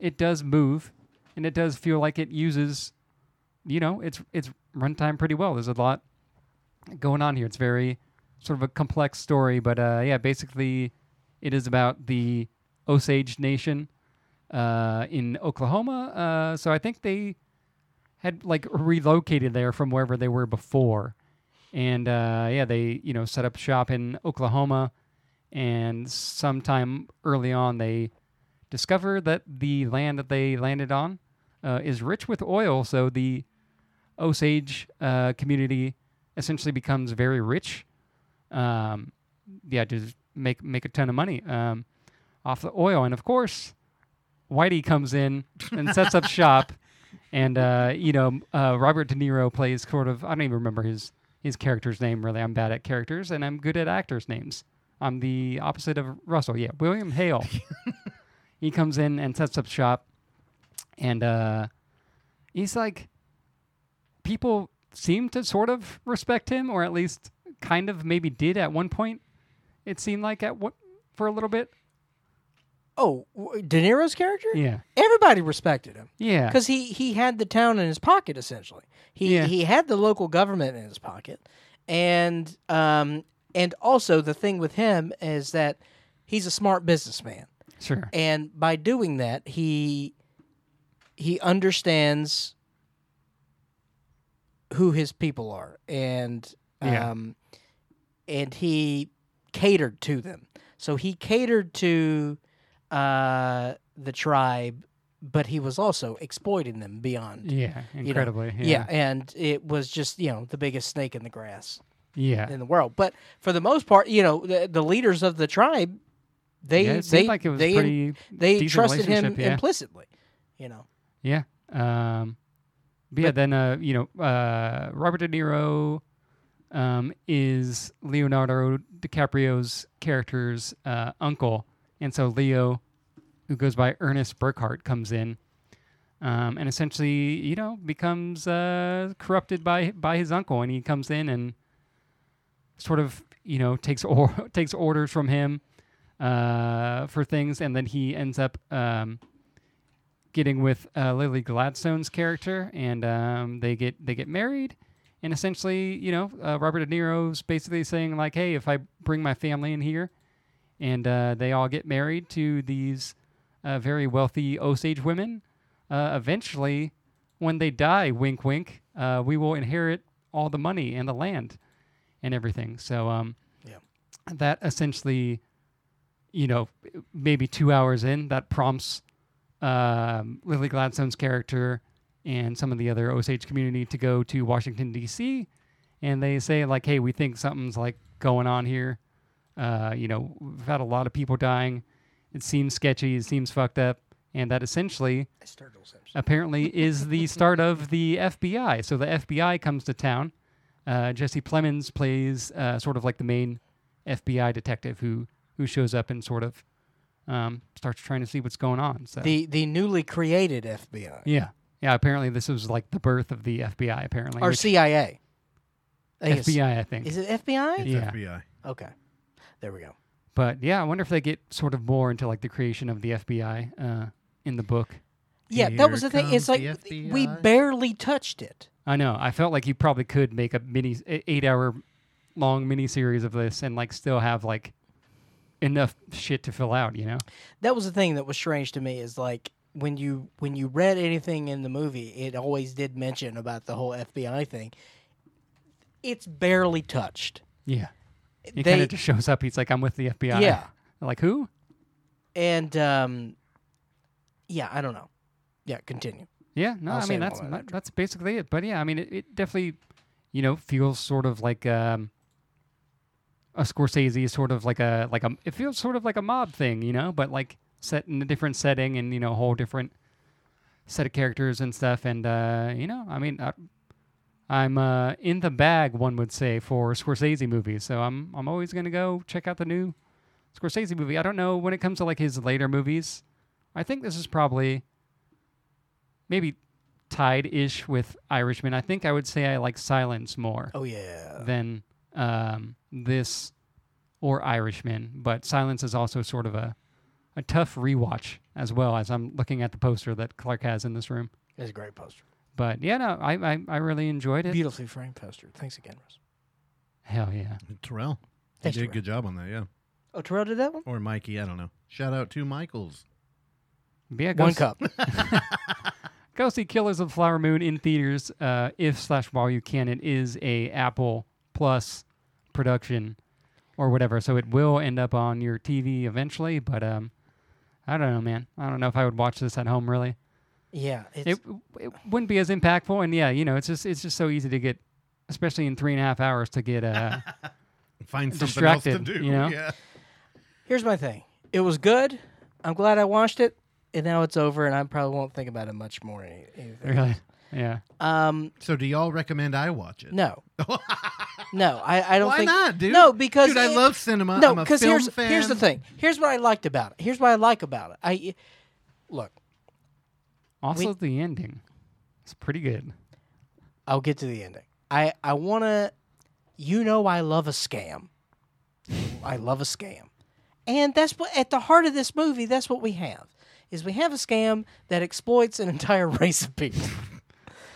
it does move, and it does feel like it uses, you know, it's it's runtime pretty well. There's a lot going on here. It's very sort of a complex story, but uh, yeah, basically it is about the Osage Nation uh, in Oklahoma. Uh, so I think they had like relocated there from wherever they were before. And uh, yeah, they you know set up shop in Oklahoma, and sometime early on they discover that the land that they landed on uh, is rich with oil. So the Osage uh, community essentially becomes very rich. Um, yeah, just make make a ton of money um, off the oil, and of course, Whitey comes in and sets up shop, and uh, you know uh, Robert De Niro plays sort of I don't even remember his. His character's name, really. I'm bad at characters, and I'm good at actors' names. I'm the opposite of Russell. Yeah, William Hale. He comes in and sets up shop, and uh, he's like people seem to sort of respect him, or at least kind of maybe did at one point. It seemed like at what for a little bit. Oh, De Niro's character? Yeah. Everybody respected him. Yeah. Because he, he had the town in his pocket, essentially. He yeah. he had the local government in his pocket. And um and also the thing with him is that he's a smart businessman. Sure. And by doing that, he he understands who his people are, and um yeah. and he catered to them. So he catered to Uh, the tribe, but he was also exploiting them beyond. Yeah, incredibly. You know? yeah. yeah, and it was just, you know, the biggest snake in the grass yeah. in the world. But for the most part, you know, the, the leaders of the tribe, they yeah, they like it was they, pretty they, they trusted him yeah. implicitly, you know. Yeah. Um, but, but yeah, then, uh, you know, uh, Robert De Niro um, is Leonardo DiCaprio's character's uh, uncle. And so Leo, who goes by Ernest Burkhart, comes in um, and essentially, you know, becomes uh, corrupted by by his uncle. And he comes in and sort of, you know, takes or- takes orders from him uh, for things. And then he ends up um, getting with uh, Lily Gladstone's character, and um, they get they get married. And essentially, you know, uh, Robert De Niro's basically saying like, hey, if I bring my family in here. And uh, they all get married to these uh, very wealthy Osage women. Uh, eventually, when they die, wink, wink, uh, we will inherit all the money and the land and everything. So um, yeah. that essentially, you know, maybe two hours in, that prompts um, Lily Gladstone's character and some of the other Osage community to go to Washington, D C And they say, like, hey, we think something's, like, going on here. Uh, you know, we've had a lot of people dying. It seems sketchy. It seems fucked up. And that essentially, apparently, is the start of the F B I. So the F B I comes to town. Uh, Jesse Plemons plays uh, sort of like the main F B I detective who, who shows up and sort of um, starts trying to see what's going on. So the the newly created F B I. Yeah, yeah. Apparently, this was like the birth of the F B I. Apparently, or C I A. F B I, I think. Is it F B I? It's yeah. F B I. Okay. There we go. But yeah, I wonder if they get sort of more into like the creation of the F B I uh, in the book. Yeah, Here that was the thing. It's like we barely touched it. I know. I felt like you probably could make a mini eight hour long miniseries of this and like still have like enough shit to fill out, you know? That was the thing that was strange to me is like when you when you read anything in the movie, it always did mention about the whole F B I thing. It's barely touched. Yeah. He kind of just shows up. He's like, I'm with the F B I. Yeah. They're like, who? And, um, yeah, I don't know. Yeah, continue. Yeah, no, I'll I mean, that's that, that's basically it. But, yeah, I mean, it, it definitely, you know, feels sort of like um, a Scorsese, sort of like a, like a, it feels sort of like a mob thing, you know, but like set in a different setting and, you know, a whole different set of characters and stuff. And, uh, you know, I mean, I, I'm uh, in the bag, one would say, for Scorsese movies. So I'm I'm always gonna go check out the new Scorsese movie. I don't know when it comes to like his later movies. I think this is probably maybe tied-ish with Irishman. I think I would say I like Silence more. Oh yeah. Than um, this or Irishman, but Silence is also sort of a a tough rewatch as well. As I'm looking at the poster that Clark has in this room. It's a great poster. But, yeah, no, I, I I really enjoyed it. Beautifully framed poster. Thanks again, Russ. Hell yeah. Terrell. Thanks, you did a good job on that, yeah. Oh, Terrell did that one? Or Mikey, I don't know. Shout out to Michaels. Yeah, one see, cup. Go see Killers of the Flower Moon in theaters uh, if slash while you can. It is a Apple Plus production or whatever, so it will end up on your T V eventually, but um, I don't know, man. I don't know if I would watch this at home, really. Yeah, it's it it wouldn't be as impactful, and yeah, you know, it's just it's just so easy to get, especially in three and a half hours, to get uh, find something else to do. You know? Yeah. Here's my thing: it was good. I'm glad I watched it, and now it's over, and I probably won't think about it much more. Anything. Really? Yeah. Um. So, do y'all recommend I watch it? No. No, I, I don't Why think. Why not, dude? No, because dude, it, I love cinema. No, I'm a film here's, fan. Here's the thing. Here's what I liked about it. Here's what I like about it. I look. Also, we, the ending. It's pretty good. I'll get to the ending. I, I want to... You know I love a scam. I love a scam. And that's what, at the heart of this movie, that's what we have. Is we have a scam that exploits an entire race of people.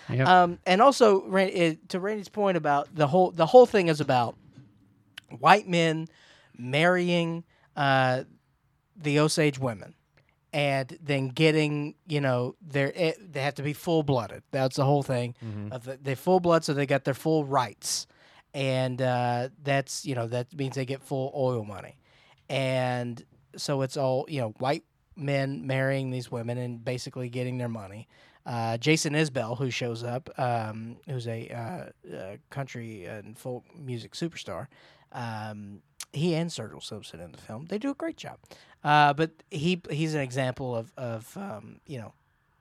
Yep. Um, and also, to Randy's point about the whole, the whole thing is about white men marrying uh, the Osage women and then getting, you know, their, it, they have to be full-blooded. That's the whole thing. Mm-hmm. Of the, they're full-blood, so they got their full rights. And uh, that's, you know, that means they get full oil money. And so it's all, you know, white men marrying these women and basically getting their money. Uh, Jason Isbell, who shows up, um, who's a, uh, a country and folk music superstar, um, he and Sergil Simpson in the film. They do a great job. Uh, but he he's an example of, of um, you know,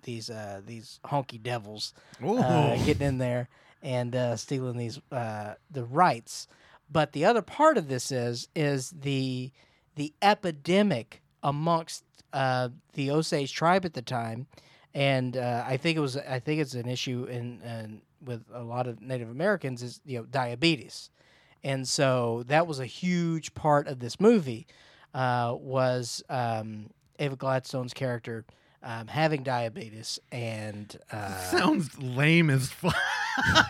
these uh, these honky devils uh, getting in there. And uh, stealing these uh, the rights, but the other part of this is is the the epidemic amongst uh, the Osage tribe at the time, and uh, I think it was I think it's an issue in, in with a lot of Native Americans is you know diabetes, and so that was a huge part of this movie uh, was um, Ava Gladstone's character. Um, having diabetes and uh, sounds lame as fuck.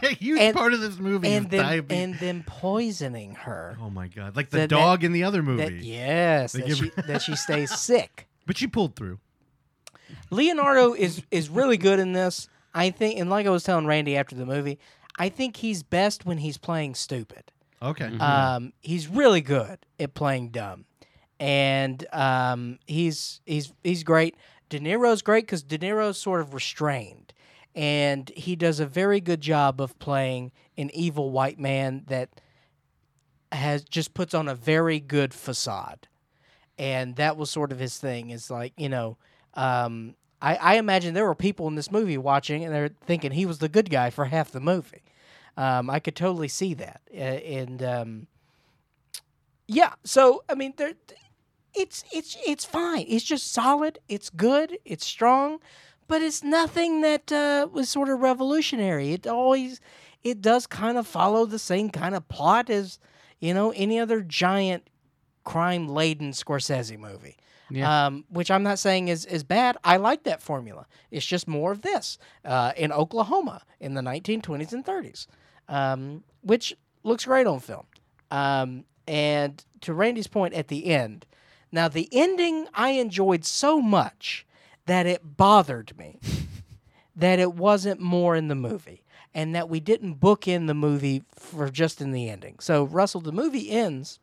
A huge and, part of this movie and is then, diabetes, and then poisoning her. Oh my god! Like the that, dog that, in the other movie. That, yes, that she, that she stays sick. But she pulled through. Leonardo is is really good in this, I think. And like I was telling Randy after the movie, I think he's best when he's playing stupid. Okay. Mm-hmm. Um, he's really good at playing dumb, and um, he's he's he's great. De Niro's great because De Niro's sort of restrained, and he does a very good job of playing an evil white man that has just puts on a very good facade, and that was sort of his thing. Is like you know, um, I, I imagine there were people in this movie watching and they're thinking he was the good guy for half the movie. Um, I could totally see that, uh, and um, yeah. So I mean, there. It's it's it's fine. It's just solid. It's good. It's strong, but it's nothing that uh, was sort of revolutionary. It always it does kind of follow the same kind of plot as you know any other giant crime laden Scorsese movie. Yeah. Um, which I'm not saying is is bad. I like that formula. It's just more of this uh, in Oklahoma in the nineteen twenties and thirties, um, which looks great on film. Um, and to Randy's point at the end. Now, the ending I enjoyed so much that it bothered me that it wasn't more in the movie and that we didn't bookend the movie for just in the ending. So, Russell, the movie ends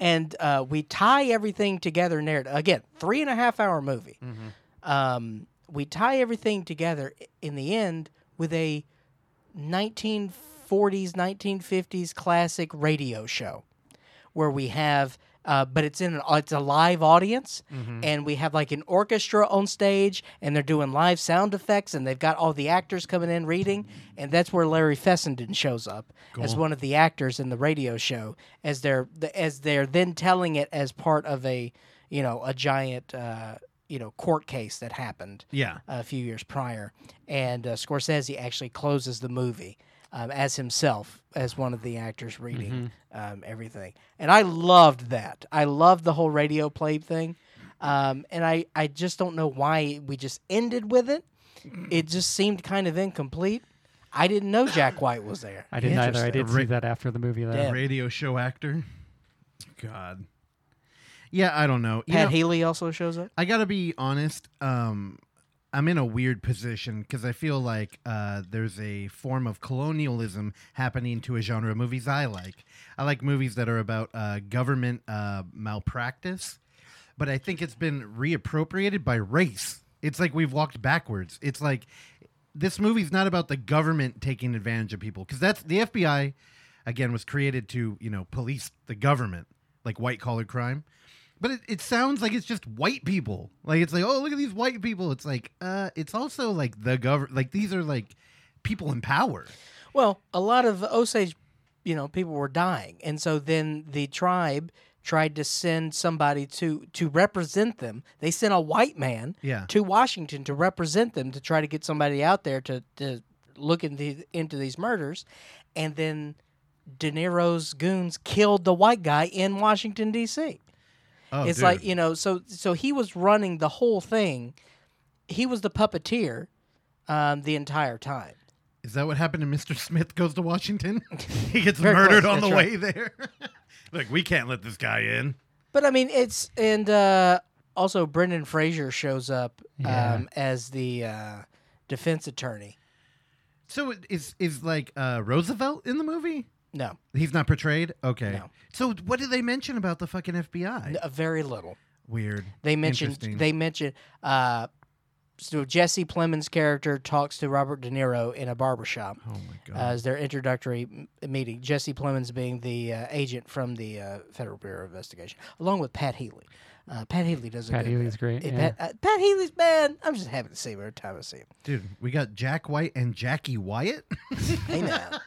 and uh, we tie everything together. Narrative. Again, three and a half hour movie. Mm-hmm. Um, we tie everything together in the end with a nineteen forties, nineteen fifties classic radio show where we have... Uh, but it's in an, it's a live audience, mm-hmm. and we have like an orchestra on stage, and they're doing live sound effects, and they've got all the actors coming in reading, and that's where Larry Fessenden shows up cool. as one of the actors in the radio show, as they're as they're then telling it as part of a you know a giant uh, you know court case that happened yeah. a few years prior, and uh, Scorsese actually closes the movie. Um, as himself, as one of the actors reading mm-hmm. um, everything. And I loved that. I loved the whole radio play thing. Um, and I, I just don't know why we just ended with it. It just seemed kind of incomplete. I didn't know Jack White was there. I didn't either. I did see that after the movie. That radio show actor. God. Yeah, I don't know. You Pat know, Healy also shows up. I got to be honest. Um... I'm in a weird position because I feel like uh, there's a form of colonialism happening to a genre of movies I like. I like movies that are about uh, government uh, malpractice, but I think it's been reappropriated by race. It's like we've walked backwards. It's like this movie's not about the government taking advantage of people because that's the F B I, again, was created to, you know, police the government, like white-collar crime. But it, it sounds like it's just white people. Like, it's like, oh, look at these white people. It's like, uh, it's also like the government. Like, these are like people in power. Well, a lot of Osage, you know, people were dying. And so then the tribe tried to send somebody to, to represent them. They sent a white man yeah. to Washington to represent them, to try to get somebody out there to, to look in the, into these murders, and then De Niro's goons killed the white guy in Washington, D C Oh, it's dude. like, you know, so so he was running the whole thing. He was the puppeteer um, the entire time. Is that what happened to Mister Smith Goes to Washington? He gets Very murdered close, on the right. way there. Like, we can't let this guy in. But, I mean, it's... And uh, also, Brendan Fraser shows up yeah. um, as the uh, defense attorney. So, is, is like, uh, Roosevelt in the movie? No. He's not portrayed? Okay. No. So, what did they mention about the fucking F B I? No, very little. Weird. They mentioned... They mentioned... Uh, So Jesse Plemons' character talks to Robert De Niro in a barbershop oh my God. Uh, as their introductory m- meeting, Jesse Plemons being the uh, agent from the uh, Federal Bureau of Investigation, along with Pat Healy. Uh, Pat Healy does a Pat good Healy's bit. great. It, yeah. Pat, uh, Pat Healy's man. I'm just happy to see him every time I see him. Dude, we got Jack White and Jackie Wyatt? Hey, now.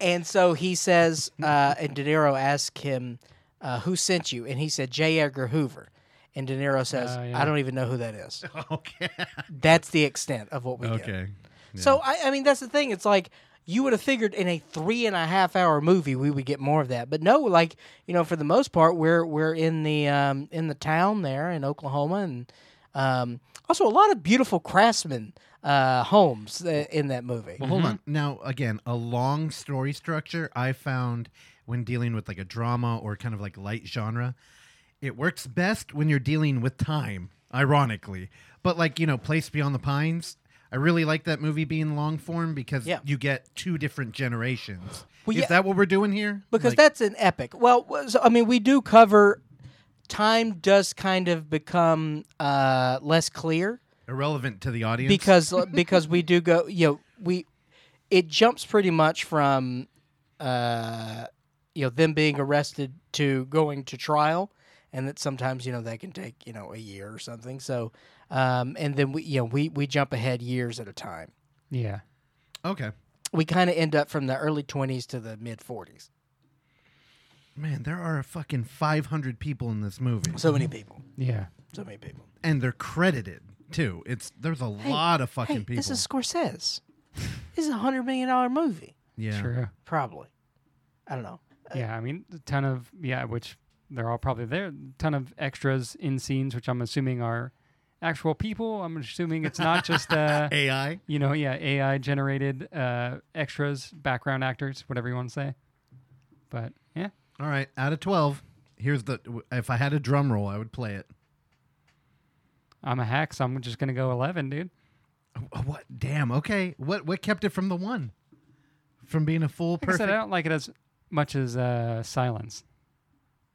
And so he says, uh, and De Niro asks him, uh, who sent you? And he said, J. Edgar Hoover. And De Niro says, uh, yeah. I don't even know who that is. Okay. That's the extent of what we okay. get. Okay. Yeah. So, I, I mean, that's the thing. It's like you would have figured in a three and a half hour movie we would get more of that. But no, like, you know, for the most part, we're we're in the um, in the town there in Oklahoma. And um, also a lot of beautiful craftsmen uh, homes in that movie. Well, mm-hmm. hold on. Now, again, a long story structure I found when dealing with like a drama or kind of like light genre. It works best when you're dealing with time, ironically. But like, you know, Place Beyond the Pines, I really like that movie being long form because yeah. you get two different generations. Well, Is yeah, that what we're doing here? Because like, that's an epic. Well, so, I mean, we do cover time does kind of become uh, less clear. Irrelevant to the audience. Because because we do go, you know, we it jumps pretty much from, uh, you know, them being arrested to going to trial. And that sometimes, you know, that can take, you know, a year or something. So, um, and then we, you know, we, we jump ahead years at a time. Yeah. Okay. We kind of end up from the early twenties to the mid forties. Man, there are fucking five hundred people in this movie. So many people. Yeah. So many people. And they're credited, too. It's There's a hey, lot of fucking hey, people. This is Scorsese. This is a one hundred million dollars movie. Yeah. Sure. Probably. I don't know. Yeah, I mean, a ton of, yeah, which... They're all probably there. A ton of extras in scenes, which I'm assuming are actual people. I'm assuming it's not just uh, A I. You know, yeah, A I-generated uh, extras, background actors, whatever you want to say. But, yeah. All right, out of twelve, here's the... If I had a drum roll, I would play it. I'm a hack, so I'm just going to go eleven, dude. What? Damn, okay. What What kept it from the one? From being a full like perfect... I, said, I don't like it as much as uh, Silence.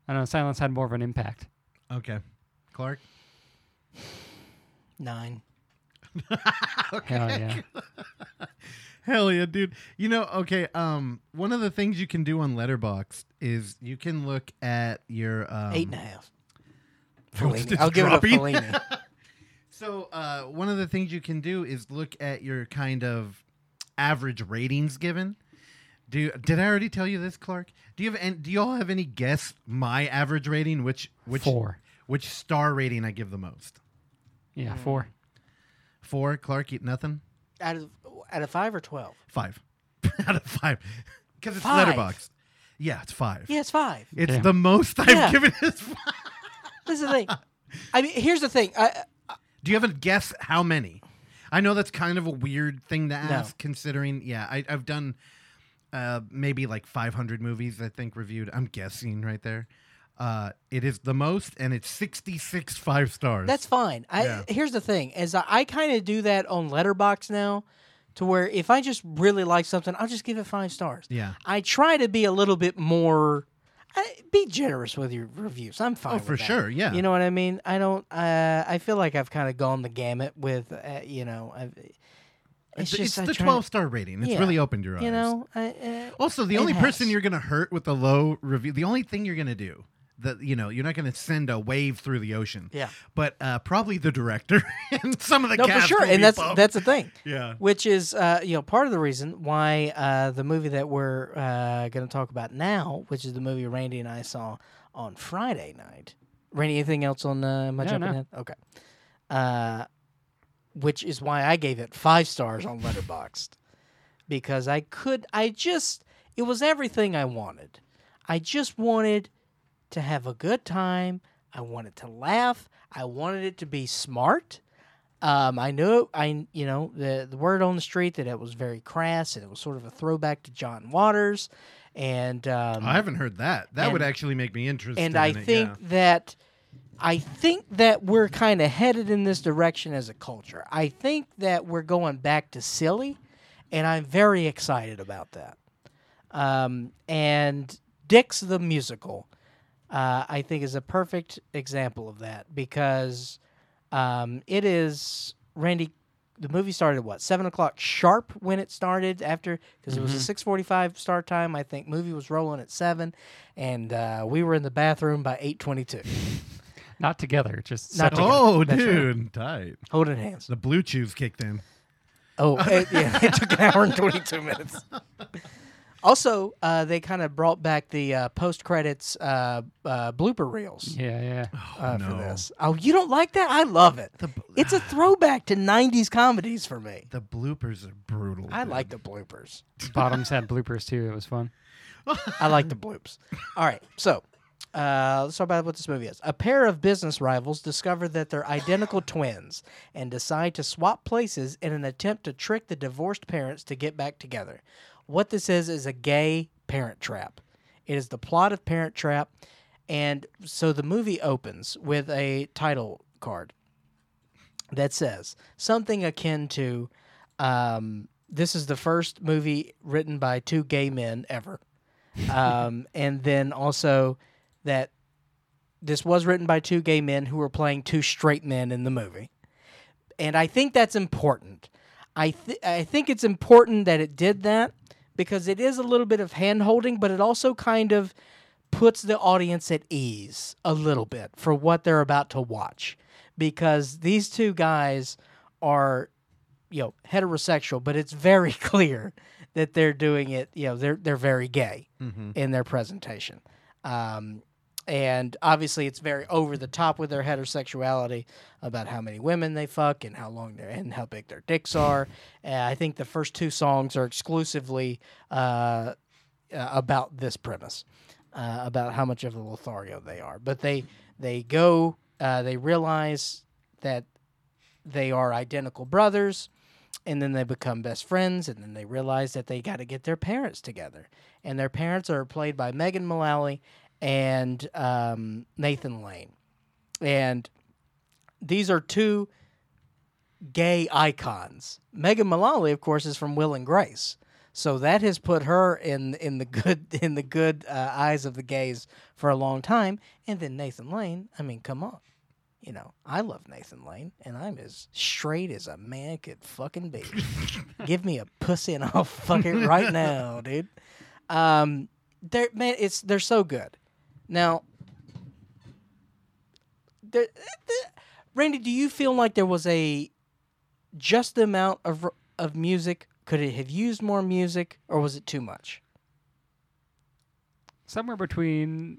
I don't know, Silence had more of an impact. Okay. Clark? Nine. Okay. Hell yeah. Hell yeah, dude. You know, okay, um, one of the things you can do on Letterboxd is you can look at your... Um, Eight and a half. Fellini. I'll dropping. give it a Fellini. So uh, one of the things you can do is look at your kind of average ratings given. Do you, did I already tell you this, Clark? Do you have any, do y'all have any guess my average rating, which which four. which star rating I give the most? Yeah, mm. four. Four, Clark, eat nothing? Out of out of five or twelve? Five. Out of five. Because it's Letterboxd. Yeah, it's five. Yeah, it's five. It's Damn. the most I've yeah. given is five. This is the thing. I mean, here's the thing. I, I, do you have a guess how many? I know that's kind of a weird thing to ask, no. considering, yeah, I, I've done... Uh, maybe like five hundred movies, I think, reviewed. I'm guessing right there. Uh, it is the most, and it's sixty-six five stars. That's fine. I, yeah. Here's the thing. As I, I kind of do that on Letterboxd now, to where if I just really like something, I'll just give it five stars. Yeah. I try to be a little bit more... I, be generous with your reviews. I'm fine oh, with for that. sure, yeah. You know what I mean? I don't... Uh, I feel like I've kind of gone the gamut with, uh, you know... I've, It's, it's, just, it's the twelve-star rating. It's yeah. really opened your eyes. You know, I, uh, also, the only has. person you're going to hurt with a low review, the only thing you're going to do, that you know, you're not going to send a wave through the ocean. Yeah. But uh, probably the director and some of the no, cast. No, for sure, and that's bumped. that's the thing. Yeah. Which is, uh, you know, part of the reason why uh, the movie that we're uh, going to talk about now, which is the movie Randy and I saw on Friday night. Randy, anything else on uh, my yeah, jumping no. head? Okay. Uh, which is why I gave it five stars on Letterboxd. because I could, I just, it was everything I wanted. I just wanted to have a good time. I wanted to laugh. I wanted it to be smart. Um, I knew, I you know, the, the word on the street that it was very crass and it was sort of a throwback to John Waters. And um, I haven't heard that. That and, would actually make me interested. And in I it, think yeah. that I think that we're kind of headed in this direction as a culture. I think that we're going back to silly, and I'm very excited about that. Um, and Dicks the Musical, uh, I think, is a perfect example of that because um, it is Randy. The movie started at what, seven o'clock sharp when it started after, because mm-hmm. it was a six forty-five start time. I think movie was rolling at seven, and uh, we were in the bathroom by eight twenty-two. Not together, just not together. Oh, that's dude, right. Tight. Holding hands. The Bluetooth kicked in. Oh, it, yeah, it took an hour and twenty-two minutes. Also, uh, they kind of brought back the uh, post-credits uh, uh, blooper reels. Yeah, yeah. Oh, uh, no. For this. Oh, you don't like that? I love it. The, it's a throwback to nineties comedies for me. The bloopers are brutal. I dude. like the bloopers. Bottoms had bloopers, too. It was fun. I like the bloops. All right, so uh, let's talk about what this movie is. A pair of business rivals discover that they're identical twins and decide to swap places in an attempt to trick the divorced parents to get back together. What this is is a gay Parent Trap. It is the plot of Parent Trap, and so the movie opens with a title card that says something akin to, um, this is the first movie written by two gay men ever, um, and then also that this was written by two gay men who were playing two straight men in the movie, and I think that's important. I, th- I think it's important that it did that, because it is a little bit of hand-holding, but it also kind of puts the audience at ease a little bit for what they're about to watch. Because these two guys are, you know, heterosexual, but it's very clear that they're doing it, you know, they're they're very gay mm-hmm. in their presentation. Um, and obviously it's very over the top with their heterosexuality about how many women they fuck and how long they're and how big their dicks are. Uh, I think the first two songs are exclusively uh, uh, about this premise, uh, about how much of a Lothario they are. But they they go, uh, they realize that they are identical brothers, and then they become best friends, and then they realize that they got to get their parents together. And their parents are played by Megan Mullally and um, Nathan Lane. And these are two gay icons. Megan Mullally, of course, is from Will and Grace. So that has put her in in the good in the good uh, eyes of the gays for a long time. And then Nathan Lane, I mean, come on. You know, I love Nathan Lane, and I'm as straight as a man could fucking be. Give me a pussy and I'll fuck it right now, dude. Um, they're, man, it's they're so good. Now, they're, they're, Randy, do you feel like there was a just the amount of of music? Could it have used more music, or was it too much? Somewhere between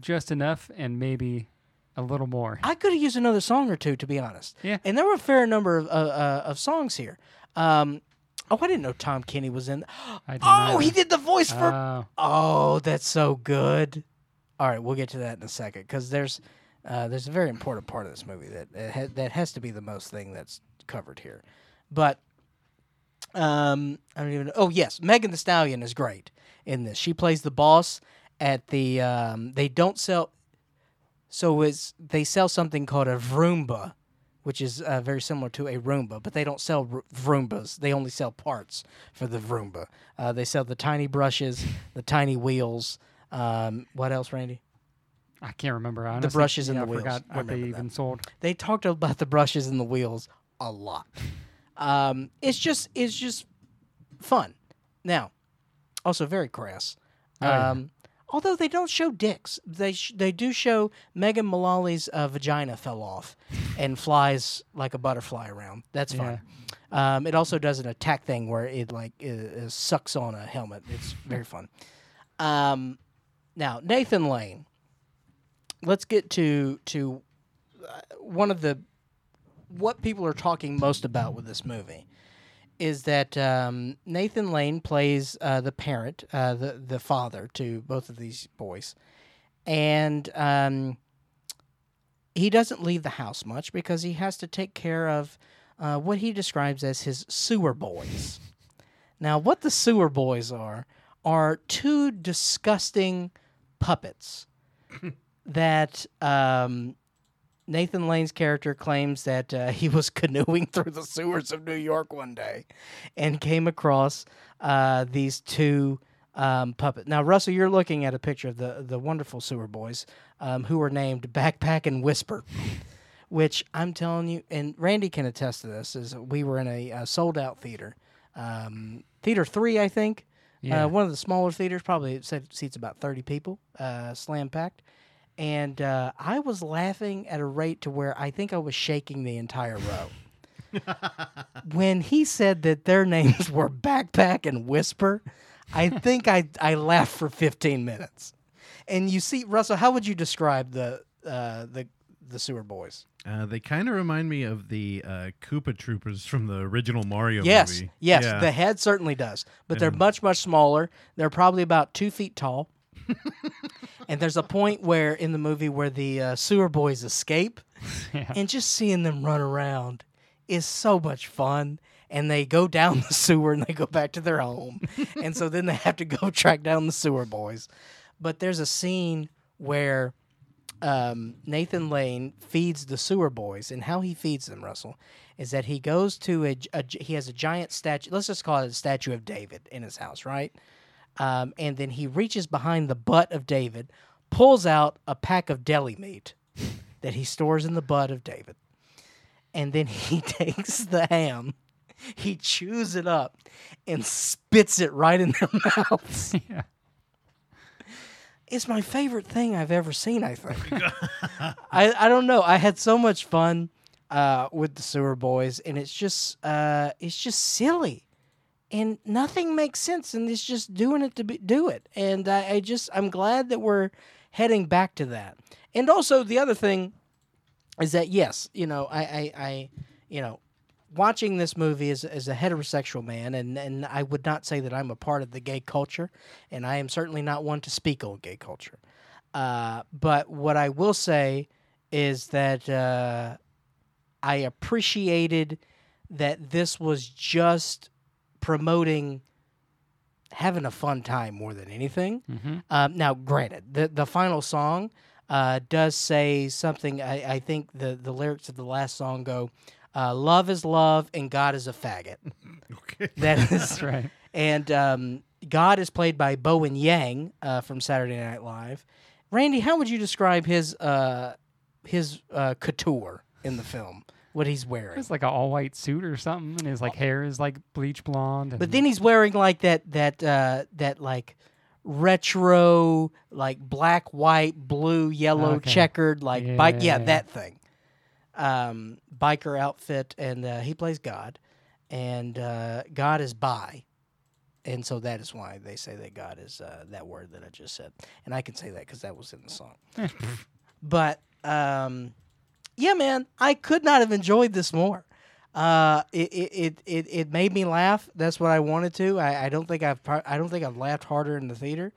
just enough and maybe a little more. I could have used another song or two, to be honest. Yeah, and there were a fair number of uh, uh, of songs here. Um, Oh, I didn't know Tom Kenny was in. I didn't oh, know. He did the voice for. Oh. oh, that's so good. All right, we'll get to that in a second because there's uh, there's a very important part of this movie that ha- that has to be the most thing that's covered here. But um, I don't even know. Oh, yes, Megan Thee Stallion is great in this. She plays the boss at the. Um, they don't sell. So is they sell something called a Vroomba, which is uh, very similar to a Roomba, but they don't sell r- Vroombas. They only sell parts for the Vroomba. Uh, they sell the tiny brushes, the tiny wheels. Um, what else, Randy? I can't remember, honestly. The brushes yeah, and the I wheels. Forgot I forgot what they that. even sold. They talked about the brushes and the wheels a lot. Um, it's just it's just fun. Now, also very crass. Um, oh, yeah. Although they don't show dicks, they sh- they do show Megan Mullally's uh, vagina fell off and flies like a butterfly around. That's fine. Yeah. Um, it also does an attack thing where it like it, it sucks on a helmet. It's very fun. Um, now Nathan Lane. Let's get to to uh, one of the what people are talking most about with this movie is that um, Nathan Lane plays uh, the parent, uh, the the father to both of these boys, and um, he doesn't leave the house much because he has to take care of uh, what he describes as his sewer boys. Now, what the sewer boys are are two disgusting puppets that um, Nathan Lane's character claims that uh, he was canoeing through the sewers of New York one day and came across uh, these two um, puppets. Now, Russell, you're looking at a picture of the, the wonderful sewer boys um, who were named Backpack and Whisper, which I'm telling you, and Randy can attest to this, is we were in a uh, sold-out theater. Um, theater three, I think. Yeah. Uh, one of the smaller theaters, probably seats about thirty people, uh, slam packed. And uh, I was laughing at a rate to where I think I was shaking the entire row. When he said that their names were Backpack and Whisper, I think I, I laughed for fifteen minutes. And you see, Russell, how would you describe the uh, the the sewer boys? Uh, they kind of remind me of the uh, Koopa Troopers from the original Mario yes, movie. Yes, yes, yeah. The head certainly does. But and they're much, much smaller. They're probably about two feet tall. And there's a point where in the movie where the uh, sewer boys escape. Yeah. And just seeing them run around is so much fun. And they go down the sewer and they go back to their home. And so then they have to go track down the sewer boys. But there's a scene where... Um, Nathan Lane feeds the sewer boys, and how he feeds them, Russell, is that he goes to a, a he has a giant statue. Let's just call it a statue of David in his house, right? Um, and then he reaches behind the butt of David, pulls out a pack of deli meat that he stores in the butt of David, and then he takes the ham, he chews it up, and spits it right in their mouths. Yeah. It's my favorite thing I've ever seen, I think. I, I don't know. I had so much fun uh, with the sewer boys, and it's just uh, it's just silly, and nothing makes sense, and it's just doing it to be, do it. And I, I just I'm glad that we're heading back to that. And also the other thing is that yes, you know, I I, I you know, watching this movie as, as a heterosexual man, and, and I would not say that I'm a part of the gay culture, and I am certainly not one to speak on gay culture. Uh, but what I will say is that uh, I appreciated that this was just promoting having a fun time more than anything. Mm-hmm. Um, now, granted, the, the final song uh, does say something. I, I think the, the lyrics of the last song go, Uh, love is love, and God is a faggot. Okay. That is That's right. And um, God is played by Bowen Yang uh, from Saturday Night Live. Randy, how would you describe his uh, his uh, couture in the film? What he's wearing? It's like an all white suit or something, and his like hair is like bleach blonde. And... But then he's wearing like that that uh, that like retro like black, white, blue, yellow, okay. checkered like yeah. bike. Yeah, that thing. Um, biker outfit, and uh, he plays God, and uh, God is bi, and so that is why they say that God is uh, that word that I just said, and I can say that because that was in the song. But um, yeah, man, I could not have enjoyed this more. Uh, it, it it it made me laugh. That's what I wanted to. I, I don't think I've pro- I don't think I've laughed harder in the theater,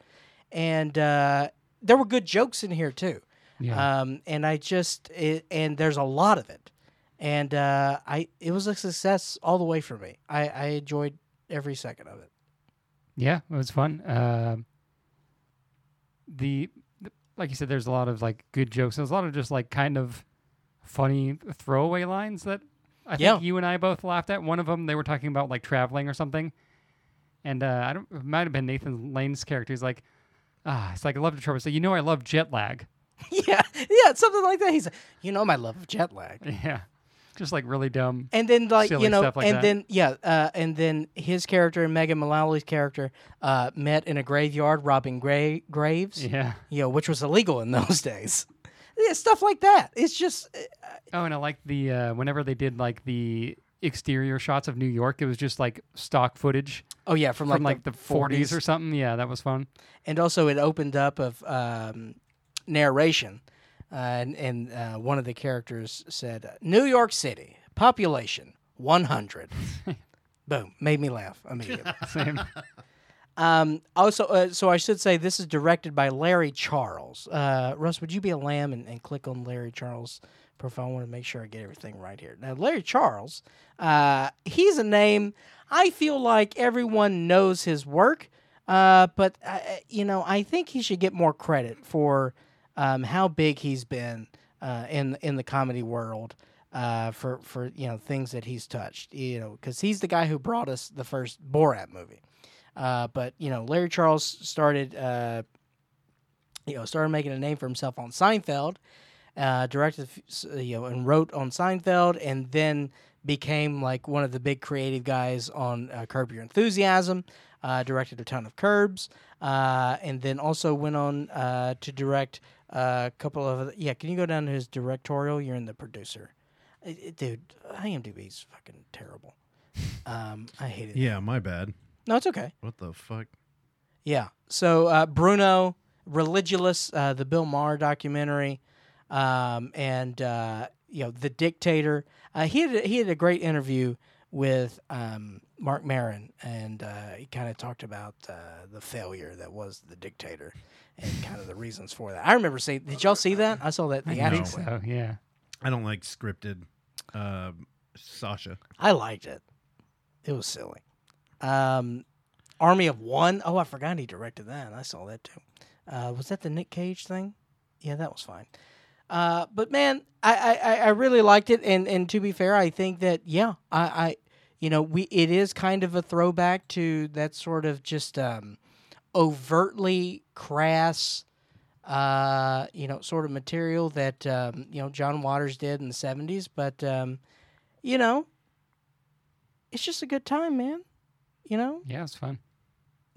and uh, there were good jokes in here too. Yeah. Um, and I just, it, and there's a lot of it. And uh, I it was a success all the way for me. I, I enjoyed every second of it. Yeah, it was fun. Uh, the, the like you said, there's a lot of like good jokes. There's a lot of just like kind of funny throwaway lines that I think yeah. you and I both laughed at. One of them, they were talking about like traveling or something. And uh, I don't, it might have been Nathan Lane's character. He's like, ah, it's like, I love to travel. So, you know, I love jet lag. Yeah, yeah, something like that. He's, like, you know, my love of jet lag. Yeah, just like really dumb. And then like silly you know, stuff like and that. then yeah, uh, and then his character and Megan Mullally's character uh, met in a graveyard robbing gra- graves. Yeah, you know, which was illegal in those days. Yeah, stuff like that. It's just. Uh, oh, and I like the uh, whenever they did like the exterior shots of New York, it was just like stock footage. Oh yeah, from like from, like the forties or something. Yeah, that was fun. And also, it opened up of. Um, narration uh, and, and uh, one of the characters said New York City population one hundred Boom. Made me laugh immediately. Same. Um, also, uh, so I should say this is directed by Larry Charles. Uh, Russ, would you be a lamb and, and click on Larry Charles' profile? I want to make sure I get everything right here. Now, Larry Charles, uh, he's a name I feel like everyone knows his work, uh, but, uh, you know, I think he should get more credit for um, how big he's been uh, in, in the comedy world. Uh, for, for, you know, things that he's touched, you know, because he's the guy who brought us the first Borat movie. Uh, but, you know, Larry Charles started, uh, you know, started making a name for himself on Seinfeld, uh, directed, you know, and wrote on Seinfeld, and then became, like, one of the big creative guys on uh, Curb Your Enthusiasm, uh, directed a ton of Curbs, uh, and then also went on uh, to direct a couple of, yeah, can you go down to his directorial? You're in the producer. Dude, IMDb's fucking terrible. Um, I hate it. Yeah, my bad. No, it's okay. What the fuck? Yeah. So uh, Bruno, Religulous, uh, the Bill Maher documentary, um, and uh, you know, The Dictator. Uh, he had a, he had a great interview with um, Marc Maron, and uh, he kind of talked about uh, the failure that was The Dictator and kind of the reasons for that. I remember seeing. Did y'all see that? I saw that. The I think so. Yeah. I don't like scripted. Uh, Sasha. I liked it. It was silly. Um, Army of One. Oh, I forgot he directed that. I saw that too. Uh, was that the Nick Cage thing? Yeah, that was fine. Uh, but man, I, I, I really liked it. And, and to be fair, I think that yeah, I, I you know we it is kind of a throwback to that sort of just um, overtly crass. Uh, you know, sort of material that um, you know John Waters did in the seventies, but um, you know, it's just a good time, man. You know, yeah, it's fun.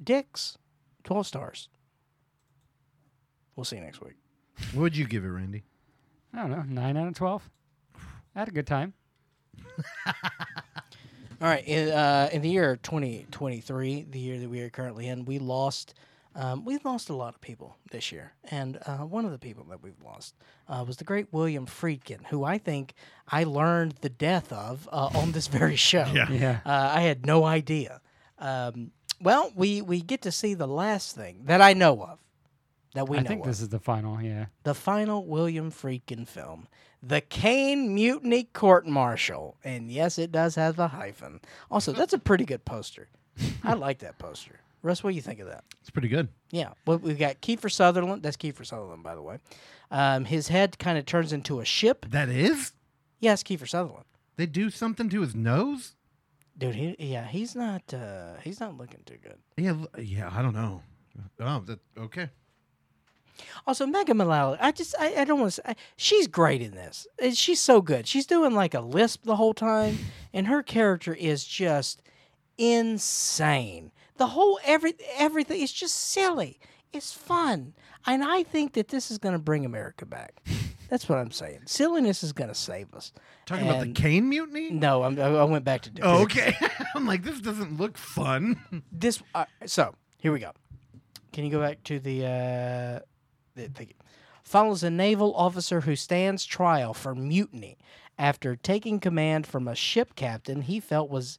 Dicks, twelve stars. We'll see you next week. What would you give it, Randy? I don't know, nine out of twelve. I had a good time. All right, in, uh, in the year twenty twenty-three, the year that we are currently in, we lost. Um, we've lost a lot of people this year, and uh, one of the people that we've lost uh, was the great William Friedkin, who I think I learned the death of uh, on this very show. Yeah. Yeah. Uh, I had no idea. Um, well, we, we get to see the last thing that I know of, that we I know I think of. This is the final, yeah. The final William Friedkin film, The Cane Mutiny Court Martial, and yes, it does have a hyphen. Also, that's a pretty good poster. I like that poster. Russ, what do you think of that? It's pretty good. Yeah. Well, we've got Kiefer Sutherland. That's Kiefer Sutherland, by the way. Um, his head kind of turns into a ship. That is? Yes, yeah, Kiefer Sutherland. They do something to his nose? Dude, he, yeah, he's not uh, he's not looking too good. Yeah, yeah, I don't know. Oh, that, okay. Also, Megan Mullally, I just, I, I don't want to say, I, she's great in this. She's so good. She's doing like a lisp the whole time, and her character is just insane. The whole every everything is just silly. It's fun, and I think that this is going to bring America back. That's what I'm saying. Silliness is going to save us. Talking and about the Cane Mutiny? No, I'm, I went back to. Oh, okay, I'm like this doesn't look fun. This uh, so here we go. Can you go back to the? Uh, the thank you. Follows a naval officer who stands trial for mutiny after taking command from a ship captain he felt was.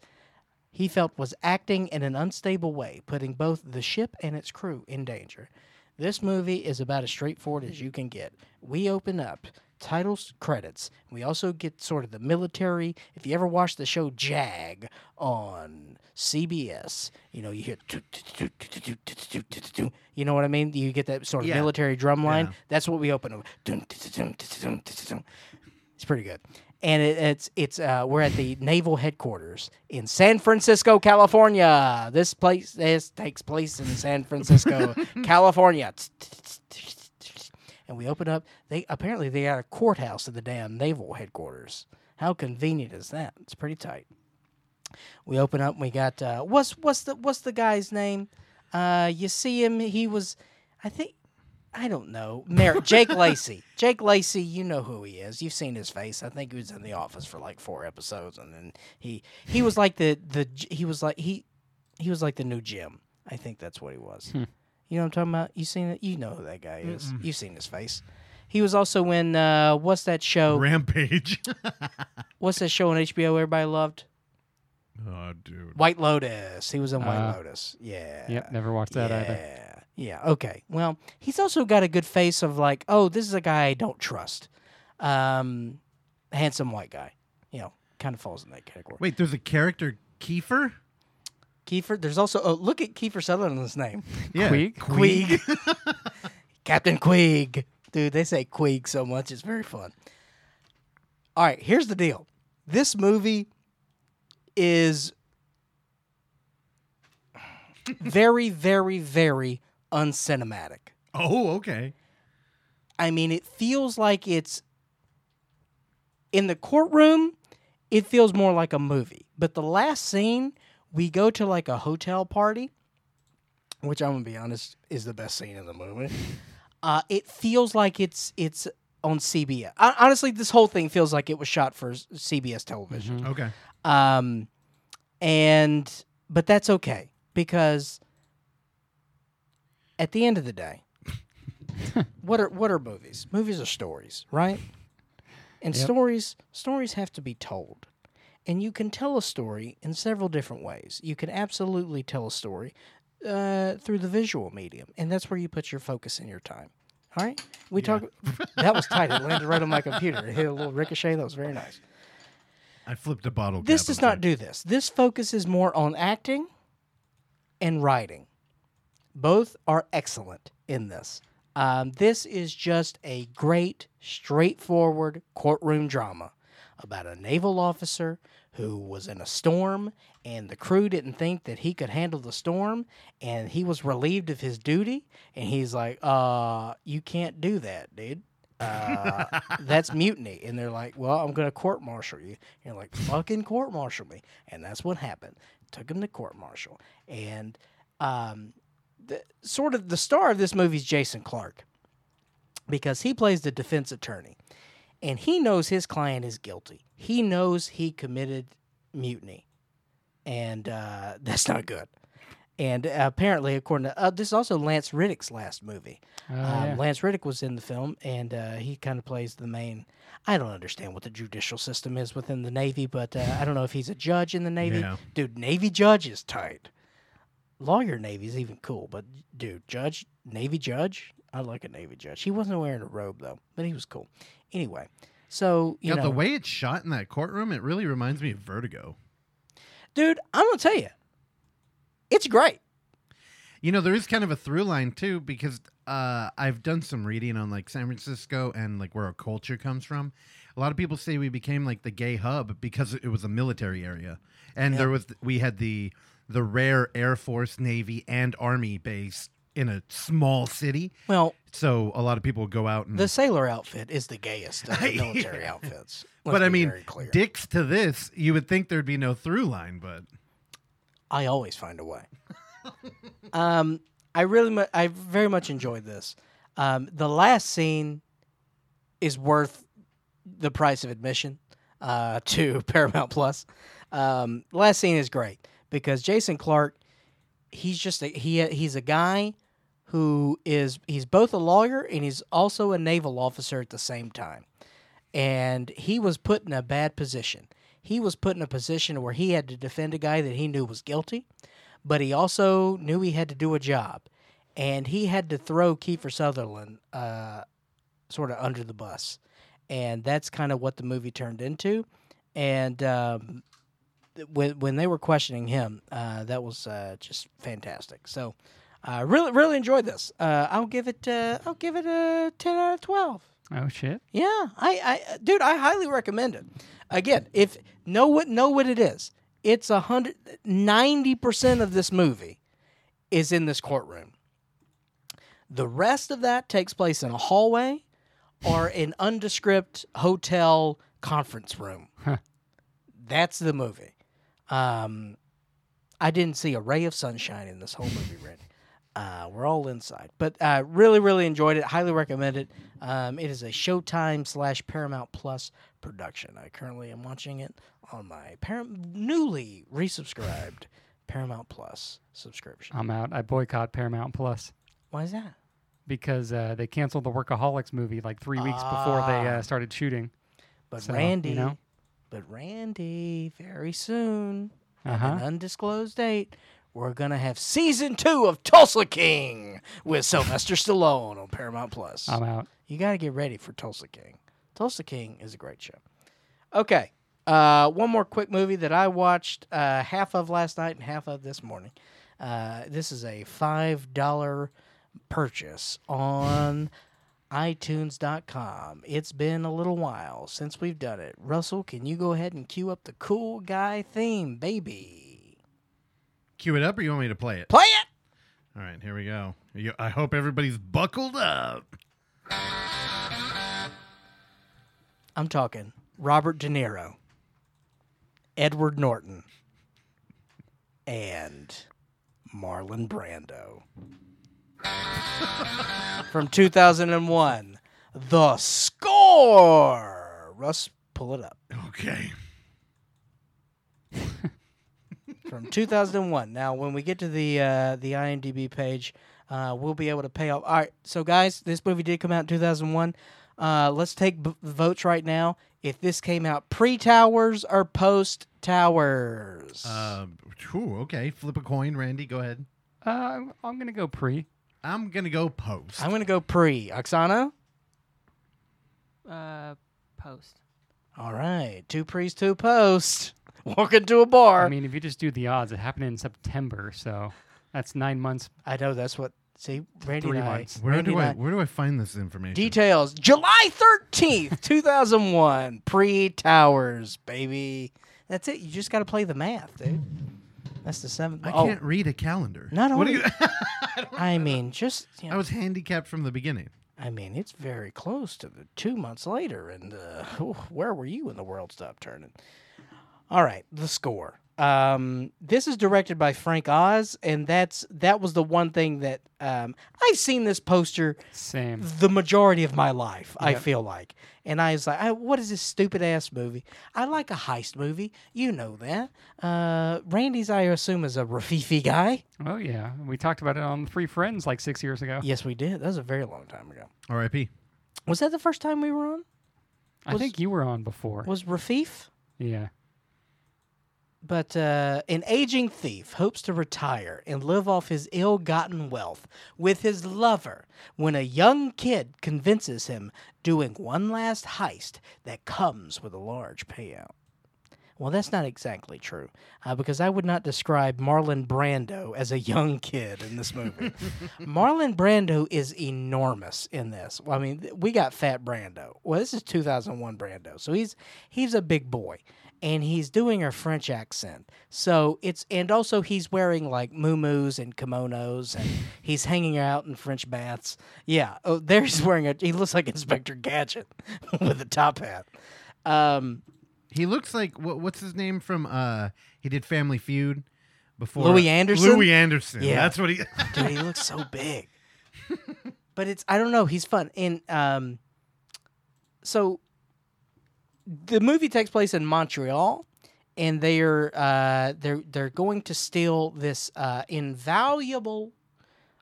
He felt was acting in an unstable way, putting both the ship and its crew in danger. This movie is about as straightforward as you can get. We open up titles, credits. We also get sort of the military. If you ever watch the show JAG on C B S, you know, you hear, you know what I mean? You get that sort of yeah. military drum line. Yeah. That's what we open up. It's pretty good. And it, it's it's uh, we're at the naval headquarters in San Francisco, California. This place this takes place in San Francisco, California. And we open up. They apparently they had a courthouse at the damn naval headquarters. How convenient is that? It's pretty tight. We open up. And we got uh, what's what's the what's the guy's name? Uh, you see him. He was, I think. I don't know. Mer- Jake Lacy. Jake Lacy, you know who he is. You've seen his face. I think he was in The Office for like four episodes, and then he he was like the, the he was like he he was like the new Jim. I think that's what he was. Hmm. You know what I'm talking about? You seen it? You know who that guy is. Mm-mm. You've seen his face. He was also in uh, what's that show? Rampage. What's that show on H B O everybody loved? Oh, dude. White Lotus. He was in White uh, Lotus. Yeah. Yep, never watched that yeah. either. Yeah, okay. Well, he's also got a good face of like, oh, this is a guy I don't trust. Um, handsome white guy. You know, kind of falls in that category. Wait, there's a character, Kiefer? Kiefer? There's also, oh, look at Kiefer Sutherland's name. Yeah. Queeg? Queeg. Queeg. Captain Queeg. Dude, they say Queeg so much. It's very fun. All right, here's the deal. This movie is very, very, very uncinematic. Oh, okay. I mean, it feels like it's... in the courtroom, it feels more like a movie. But the last scene, we go to like a hotel party, which I'm going to be honest is the best scene in the movie. Uh, it feels like it's it's on C B S. I, honestly, this whole thing feels like it was shot for C B S television. Mm-hmm. Okay. Um, and but that's okay because at the end of the day, what are what are movies? Movies are stories, right? And yep. stories stories have to be told. And you can tell a story in several different ways. You can absolutely tell a story uh, through the visual medium. And that's where you put your focus and your time. All right? We yeah. talk. That was tight. It landed right on my computer. It hit a little ricochet. That was very nice. I flipped a bottle cap. This does not do this. This focuses more on acting and writing. Both are excellent in this. Um, this is just a great, straightforward courtroom drama about a naval officer who was in a storm, and the crew didn't think that he could handle the storm, and he was relieved of his duty, and he's like, uh, you can't do that, dude. Uh, that's mutiny. And they're like, well, I'm going to court-martial you. And you're like, fucking court-martial me. And that's what happened. Took him to court-martial. And... um The, sort of the star of this movie is Jason Clarke because he plays the defense attorney and he knows his client is guilty. He knows he committed mutiny and uh, that's not good. And uh, apparently, according to uh, this is also Lance Riddick's last movie. Oh, um, yeah. Lance Riddick was in the film and uh, he kind of plays the main. I don't understand what the judicial system is within the Navy, but uh, I don't know if he's a judge in the Navy. Yeah. Dude, Navy judge is tight. Lawyer Navy is even cool, but dude, judge, Navy judge, I like a Navy judge. He wasn't wearing a robe though, but he was cool. Anyway, so you yeah, know the way it's shot in that courtroom, it really reminds me of Vertigo. Dude, I'm gonna tell you, it's great. You know, there is kind of a through line too because uh, I've done some reading on like San Francisco and like where our culture comes from. A lot of people say we became like the gay hub because it was a military area, and yep. there was we had the. the rare Air Force, Navy, and Army base in a small city. Well, so a lot of people go out and... The sailor outfit is the gayest of the military yeah. outfits. But I mean, dicks to this, you would think there'd be no through line, but... I always find a way. um, I really, mu- I very much enjoyed this. Um, the last scene is worth the price of admission uh, to Paramount Plus. Um, last scene is great. Because Jason Clarke, he's just a, he he's a guy who is he's both a lawyer and he's also a naval officer at the same time, and he was put in a bad position. He was put in a position where he had to defend a guy that he knew was guilty, but he also knew he had to do a job, and he had to throw Kiefer Sutherland uh, sort of under the bus, and that's kind of what the movie turned into, and. Um, When when they were questioning him, uh, that was uh, just fantastic. So, I uh, really really enjoyed this. Uh, I'll give it uh, I'll give it a ten out of twelve. Oh shit! Yeah, I, I dude, I highly recommend it. Again, if know what know what it is, it's a hundred ninety percent of this movie is in this courtroom. The rest of that takes place in a hallway or an nondescript hotel conference room. Huh. That's the movie. Um, I didn't see a ray of sunshine in this whole movie, Randy. Uh, we're all inside. But I uh, really, really enjoyed it. Highly recommend it. Um, it is a Showtime slash Paramount Plus production. I currently am watching it on my para- newly resubscribed Paramount Plus subscription. I'm out. I boycott Paramount Plus. Why is that? Because uh, they canceled the Workaholics movie like three weeks uh, before they uh, started shooting. But so, Randy... You know? But Randy, very soon, uh-huh. at an undisclosed date, we're going to have season two of Tulsa King with Sylvester Stallone on Paramount Plus. I'm out. You got to get ready for Tulsa King. Tulsa King is a great show. Okay. Uh, one more quick movie that I watched uh, half of last night and half of this morning. Uh, this is a five dollar purchase on i tunes dot com. It's been a little while since we've done it. Russell, can you go ahead and cue up the cool guy theme, baby? Cue it up, or you want me to play it? Play it! All right, here we go. I hope everybody's buckled up. I'm talking Robert De Niro, Edward Norton, and Marlon Brando. From two thousand one, The Score. Russ, pull it up. Okay. From two thousand one. Now, when we get to the uh, the IMDb page, uh, we'll be able to pay off. All right, so guys, this movie did come out in two thousand one. Uh, let's take b- votes right now. If this came out pre-Towers or post-Towers. Uh, whew, okay, flip a coin, Randy. Go ahead. Uh, I'm, I'm going to go pre. I'm going to go post. I'm going to go pre. Oksana? Uh, post. All right. Two pre's, two posts. Walk into a bar. I mean, if you just do the odds, it happened in September, so that's nine months. I know. That's what. See, Randy Three and I, months. Where, Randy do I, I, where do I find this information? Details. July thirteenth, two thousand one. Pre-Towers, baby. That's it. You just got to play the math, dude. That's the seventh. I oh. can't read a calendar. Not only. You, I, I mean, just. You know, I was handicapped from the beginning. I mean, it's very close to the two months later, and uh, where were you when the world stopped turning? All right, The Score. Um, this is directed by Frank Oz, and that's that was the one thing that um, I've seen this poster. Same. The majority of my life, yep. I feel like, and I was like, I, "What is this stupid ass movie?" I like a heist movie, you know that. Uh, Randy's, I assume, is a Rafifi guy. Oh yeah, we talked about it on Three Friends like six years ago. Yes, we did. That was a very long time ago. R I P. Was that the first time we were on? Was, I think you were on before. Was Rafif? Yeah. But uh, an aging thief hopes to retire and live off his ill-gotten wealth with his lover when a young kid convinces him doing one last heist that comes with a large payout. Well, that's not exactly true, uh, because I would not describe Marlon Brando as a young kid in this movie. Marlon Brando is enormous in this. Well, I mean, th- we got Fat Brando. Well, this is two thousand one Brando, so he's he's a big boy. And he's doing a French accent. So it's and also he's wearing like muumuus and kimonos, and he's hanging out in French baths. Yeah, oh, there he's wearing a. He looks like Inspector Gadget with a top hat. Um, he looks like what, what's his name from? Uh, he did Family Feud before. Louis Anderson. Louis Anderson. Yeah, that's what he. Dude, he looks so big. But it's I don't know. He's fun and um, so. The movie takes place in Montreal, and they're uh, they're they're going to steal this uh, invaluable,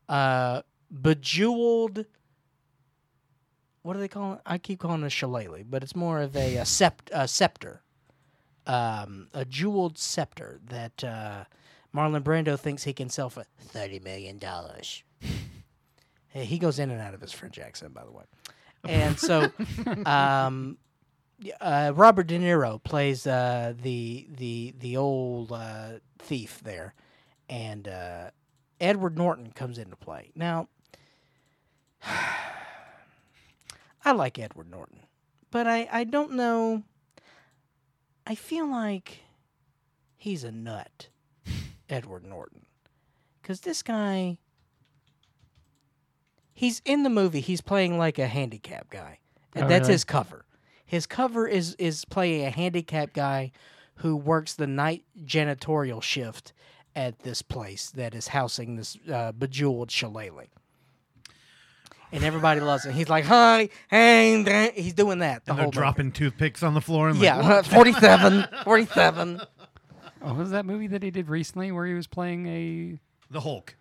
uh, bejeweled. What do they call it? I keep calling it a shillelagh, but it's more of a, a, sept, a scepter, um, a jeweled scepter that uh, Marlon Brando thinks he can sell for thirty million dollars. Hey, he goes in and out of his French accent, by the way, and so. Um, Uh, Robert De Niro plays uh, the the the old uh, thief there, and uh, Edward Norton comes into play. Now, I like Edward Norton, but I, I don't know. I feel like he's a nut, Edward Norton, because this guy, he's in the movie. He's playing like a handicapped guy, and oh, that's really? His cover. His cover is, is playing a handicapped guy who works the night janitorial shift at this place that is housing this uh, bejeweled shillelagh. And everybody loves him. He's like, hi, hey, he's doing that. The and they're whole dropping movie. Toothpicks on the floor. And yeah, like, forty-seven, forty-seven. Oh, what was that movie that he did recently where he was playing a... The Hulk.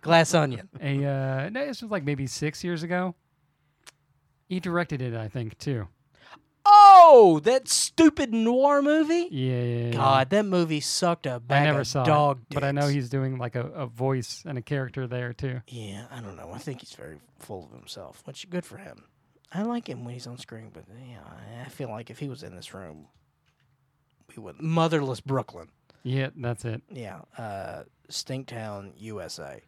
Glass Onion. A, uh, no, this was like maybe six years ago. He directed it, I think, too. Oh, that stupid noir movie? Yeah, yeah, yeah. God, that movie sucked a bag I never of saw dog it, dicks. But I know he's doing like a, a voice and a character there too. Yeah, I don't know. I think he's very full of himself, which is good for him. I like him when he's on screen, but yeah, I feel like if he was in this room, we wouldn't. Motherless Brooklyn. Yeah, that's it. Yeah, uh, Stinktown, U S A.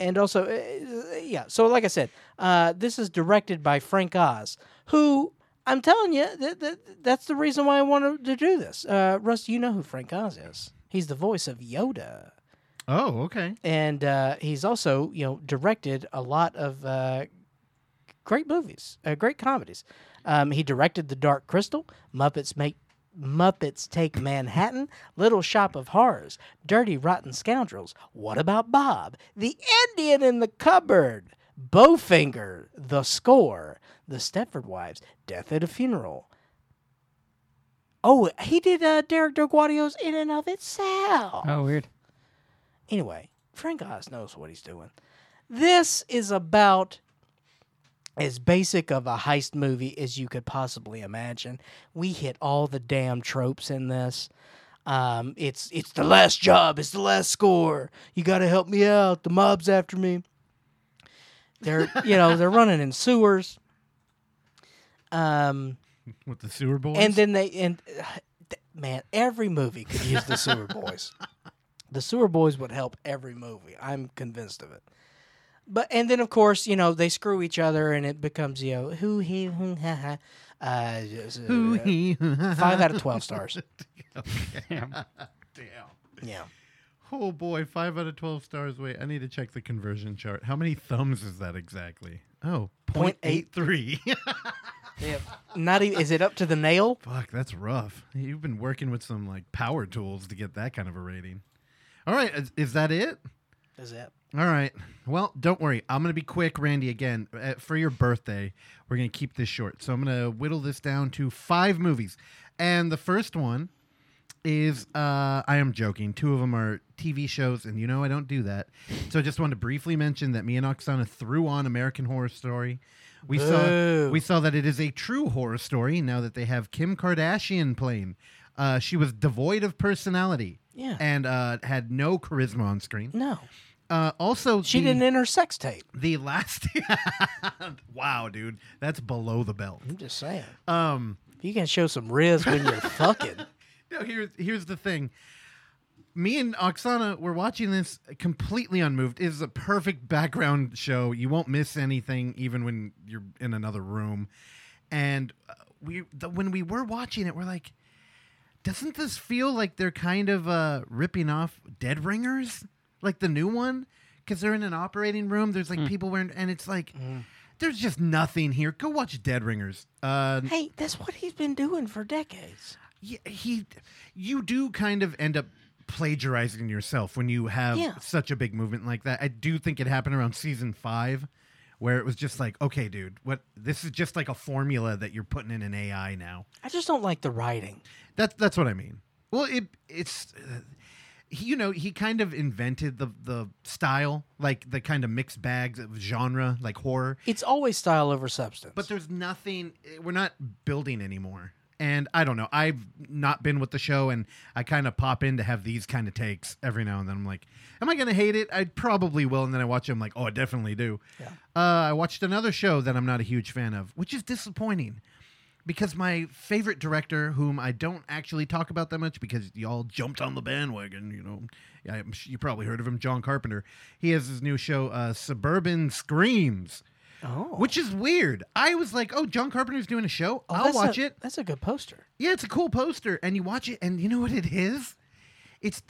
And also, uh, yeah, so like I said, uh, this is directed by Frank Oz, who, I'm telling you, th- th- that's the reason why I wanted to do this. Uh, Russ, you know who Frank Oz is. He's the voice of Yoda. Oh, okay. And uh, he's also, you know, directed a lot of uh, great movies, uh, great comedies. Um, he directed The Dark Crystal, Muppets Make... Muppets Take Manhattan, Little Shop of Horrors, Dirty Rotten Scoundrels, What About Bob, The Indian in the Cupboard, Bowfinger, The Score, The Stepford Wives, Death at a Funeral. Oh, he did uh, Derek DeGuadio's In and of Itself. Oh, weird. Anyway, Frank Oz knows what he's doing. This is about... as basic of a heist movie as you could possibly imagine. We hit all the damn tropes in this. Um, it's it's the last job. It's the last score. You got to help me out. The mob's after me. They're you know they're running in sewers. Um, with the sewer boys. And then they and uh, th- man, every movie could use the sewer boys. The sewer boys would help every movie. I'm convinced of it. But and then of course you know they screw each other and it becomes you know who he who ha ha uh, who he uh, five out of twelve stars. Damn. Damn. Yeah. Oh boy, five out of twelve stars. Wait, I need to check the conversion chart. How many thumbs is that exactly? Oh, point eight three. Yeah, not even, is it up to the nail? Fuck, that's rough. You've been working with some like power tools to get that kind of a rating. All right, is, is that it? That's it. All right. Well, don't worry. I'm going to be quick, Randy, again. Uh, for your birthday, we're going to keep this short. So I'm going to whittle this down to five movies. And the first one is, uh, I am joking, two of them are T V shows, and you know I don't do that. So I just wanted to briefly mention that me and Oksana threw on American Horror Story. We Boo. saw we saw that it is a true horror story now that they have Kim Kardashian playing. Uh, she was devoid of personality yeah. and uh, had no charisma on screen. No. Uh, also, she the, didn't enter sex tape. The last, wow, dude, that's below the belt. I'm just saying. Um, you can show some ribs when you're fucking. No, here's here's the thing. Me and Oksana were watching this completely unmoved. It is a perfect background show. You won't miss anything, even when you're in another room. And we, the, when we were watching it, we're like, doesn't this feel like they're kind of uh, ripping off Dead Ringers? Like the new one, because they're in an operating room. There's like mm. people wearing, and it's like, mm. there's just nothing here. Go watch Dead Ringers. Uh, hey, that's what he's been doing for decades. Yeah, he, you do kind of end up plagiarizing yourself when you have yeah. such a big movement like that. I do think it happened around season five, where it was just like, okay, dude, what? This is just like a formula that you're putting in an A I now. I just don't like the writing. That's that's what I mean. Well, it it's. Uh, He, you know, he kind of invented the the style, like the kind of mixed bags of genre, like horror. It's always style over substance. But there's nothing, we're not building anymore. And I don't know, I've not been with the show, and I kind of pop in to have these kind of takes every now and then. I'm like, am I going to hate it? I probably will. And then I watch it, I'm like, oh, I definitely do. Yeah. Uh, I watched another show that I'm not a huge fan of, which is disappointing. Because my favorite director, whom I don't actually talk about that much because y'all jumped on the bandwagon, you know, I, you probably heard of him, John Carpenter. He has his new show, uh, Suburban Screams, oh. which is weird. I was like, oh, John Carpenter's doing a show. Oh, I'll watch a, it. That's a good poster. Yeah, it's a cool poster. And you watch it, and you know what it is? It's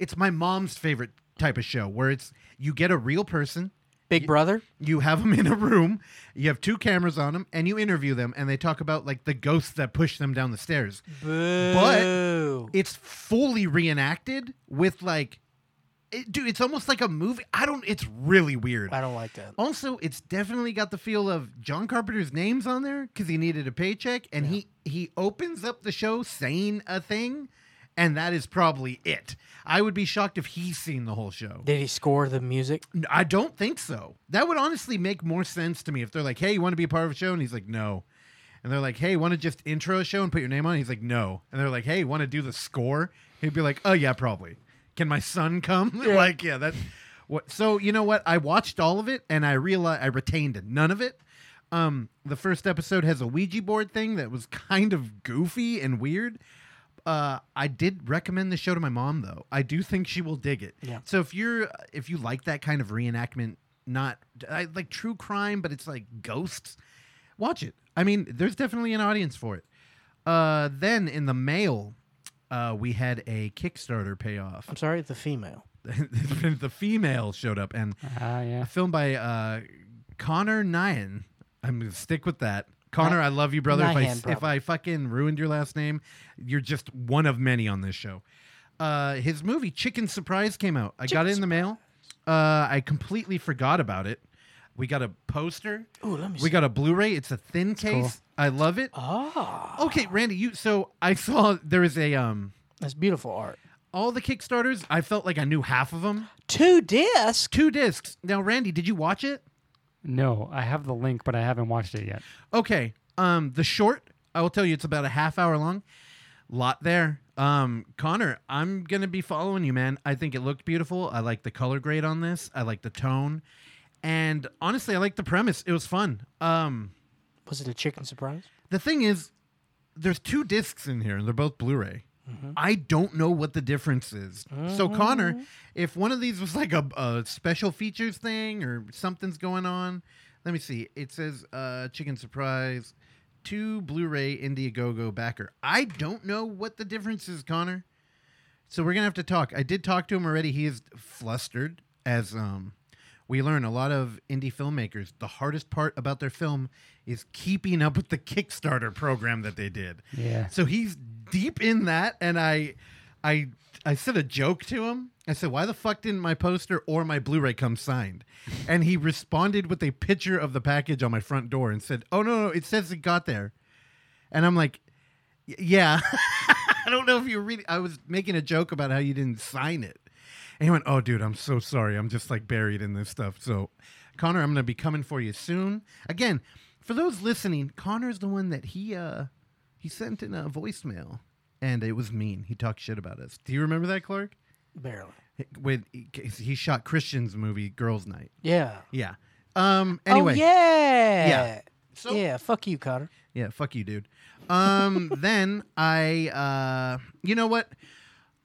it's my mom's favorite type of show where it's you get a real person. Big Brother? You have them in a room, you have two cameras on them, and you interview them, and they talk about like the ghosts that push them down the stairs. Boo. But it's fully reenacted with like, it, dude, it's almost like a movie. I don't, it's really weird. I don't like that. Also, it's definitely got the feel of John Carpenter's name's on there because he needed a paycheck, and yeah. he, he opens up the show saying a thing. And that is probably it. I would be shocked if he's seen the whole show. Did he score the music? I don't think so. That would honestly make more sense to me if they're like, hey, you want to be a part of a show? And he's like, no. and they're like, hey, want to just intro a show and put your name on it? He's like, no. And they're like, hey, want to do the score? He'd be like, oh, yeah, probably. Can my son come? Yeah. Like, yeah, that's what. So, you know what? I watched all of it, and I realized I retained none of it. Um, the first episode has a Ouija board thing that was kind of goofy and weird. Uh, I did recommend the show to my mom, though. I do think she will dig it. Yeah. So if you're if you like that kind of reenactment, not I, like true crime, but it's like ghosts, watch it. I mean, there's definitely an audience for it. Uh, then in the male, uh, we had a Kickstarter payoff. I'm sorry, the female. The female showed up and uh, yeah. a film by uh, Connor Nyan. I'm going to stick with that. Connor, I, I love you, brother. If I, hand, if I fucking ruined your last name, you're just one of many on this show. Uh, his movie, Chicken Surprise, came out. I Chicken got it in the mail. Uh, I completely forgot about it. We got a poster. Ooh, let me we see. got a Blu-ray. It's a thin case. Cool. I love it. Oh. Okay, Randy, you. so I saw there is a... um. That's beautiful art. All the Kickstarters, I felt like I knew half of them. Two discs? Two discs. Now, Randy, did you watch it? No, I have the link, but I haven't watched it yet. Okay. Um, the short, I will tell you, it's about a half hour long. Lot there. Um, Connor, I'm going to be following you, man. I think it looked beautiful. I like the color grade on this. I like the tone. And honestly, I like the premise. It was fun. Um, was it a chicken surprise? The thing is, there's two discs in here, and they're both Blu-ray. Mm-hmm. I don't know what the difference is. Mm-hmm. So, Connor, if one of these was like a, a special features thing or something's going on, let me see. It says uh, Chicken Surprise, two Blu-ray Indiegogo backer. I don't know what the difference is, Connor. So we're going to have to talk. I did talk to him already. He is flustered, as um, we learn a lot of indie filmmakers. The hardest part about their film is keeping up with the Kickstarter program that they did. Yeah. So he's deep in that, and I I I said a joke to him. I said, why the fuck didn't my poster or my Blu-ray come signed? And he responded with a picture of the package on my front door and said, oh, no, no, it says it got there. And I'm like, yeah. I don't know if you read. I was making a joke about how you didn't sign it. And he went, oh, dude, I'm so sorry. I'm just, like, buried in this stuff. So, Connor, I'm going to be coming for you soon. Again, for those listening, Connor's the one that he... uh. He sent in a voicemail, and it was mean. He talked shit about us. Do you remember that, Clark? Barely. When he shot Christian's movie, Girls' Night. Yeah. Yeah. Um. Anyway. Oh, yeah. Yeah. So, yeah, fuck you, Connor. Yeah, fuck you, dude. Um. Then I, uh, you know what?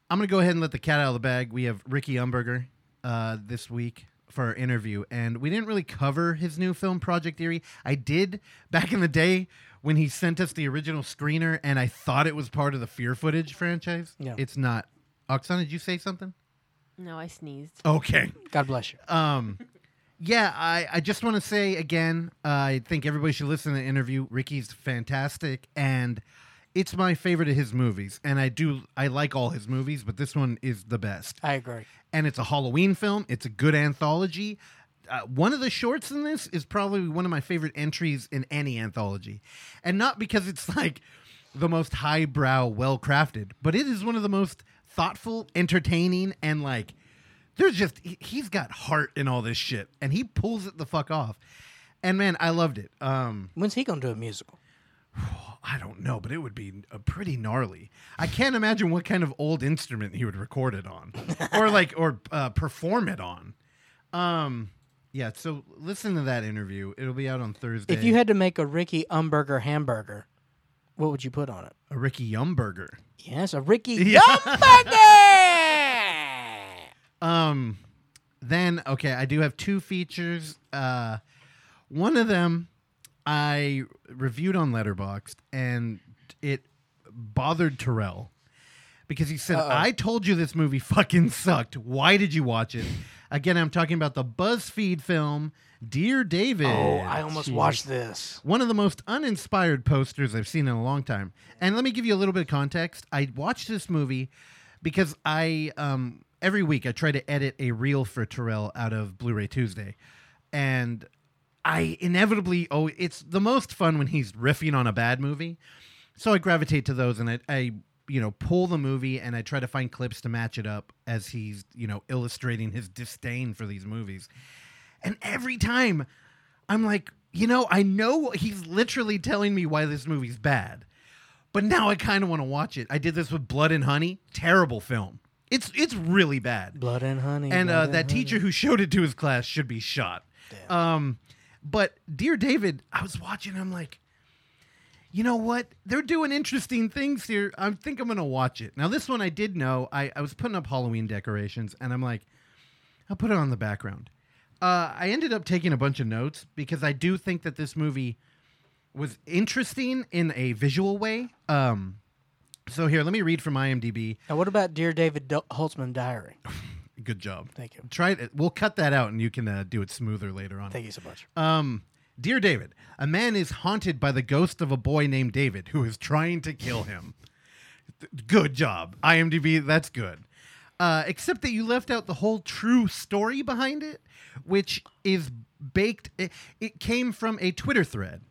I'm going to go ahead and let the cat out of the bag. We have Ricky Umberger uh, this week for our interview, and we didn't really cover his new film, Project Eerie. I did back in the day when he sent us the original screener, and I thought it was part of the Fear Footage franchise. Yeah. It's not. Oksana, did you say something? No, I sneezed. Okay. God bless you. Um, yeah, I, I just want to say again, uh, I think everybody should listen to the interview. Ricky's fantastic, and it's my favorite of his movies, and I do I like all his movies, but this one is the best. I agree. And it's a Halloween film. It's a good anthology. Uh, one of the shorts in this is probably one of my favorite entries in any anthology. And not because it's like the most highbrow, well-crafted, but it is one of the most thoughtful, entertaining, and like, there's just, he's got heart in all this shit. And he pulls it the fuck off. And man, I loved it. Um, When's he going to do a musical? I don't know, but it would be a pretty gnarly. I can't imagine what kind of old instrument he would record it on. or like, or uh, perform it on. Um... Yeah, so listen to that interview. It'll be out on Thursday. If you had to make a Ricky Umberger hamburger, what would you put on it? A Ricky Umberger. Yes, a Ricky yeah. Umberger! um, then, okay, I do have two features. Uh, one of them I reviewed on Letterboxd, and it bothered Terrell because he said, Uh-oh. I told you this movie fucking sucked. Why did you watch it? Again, I'm talking about the BuzzFeed film, Dear David. Oh, I almost Jeez. watched this. One of the most uninspired posters I've seen in a long time. And let me give you a little bit of context. I watched this movie because I, um, every week, I try to edit a reel for Terrell out of Blu-ray Tuesday. And I inevitably, oh, it's the most fun when he's riffing on a bad movie. So I gravitate to those, and I... I you know, pull the movie, and I try to find clips to match it up as he's, you know, illustrating his disdain for these movies. And every time I'm like, you know, I know he's literally telling me why this movie's bad, but now I kind of want to watch it. I did this with Blood and Honey. Terrible film. It's it's really bad. Blood and Honey. And uh, that and teacher honey. who showed it to his class should be shot. Damn. Um, but Dear David, I was watching. I'm like, you know what? They're doing interesting things here. I think I'm going to watch it. Now, this one I did know. I, I was putting up Halloween decorations, and I'm like, I'll put it on the background. Uh, I ended up taking a bunch of notes because I do think that this movie was interesting in a visual way. Um, so here, let me read from I M D B. Now, what about Dear David Dol- Holtzman Diary? Good job. Thank you. Try it. We'll cut that out, and you can uh, do it smoother later on. Thank you so much. Um, Dear David, a man is haunted by the ghost of a boy named David who is trying to kill him. Good job. I M D B, that's good. Uh, except that you left out the whole true story behind it, which is baked. It, it came from a Twitter thread.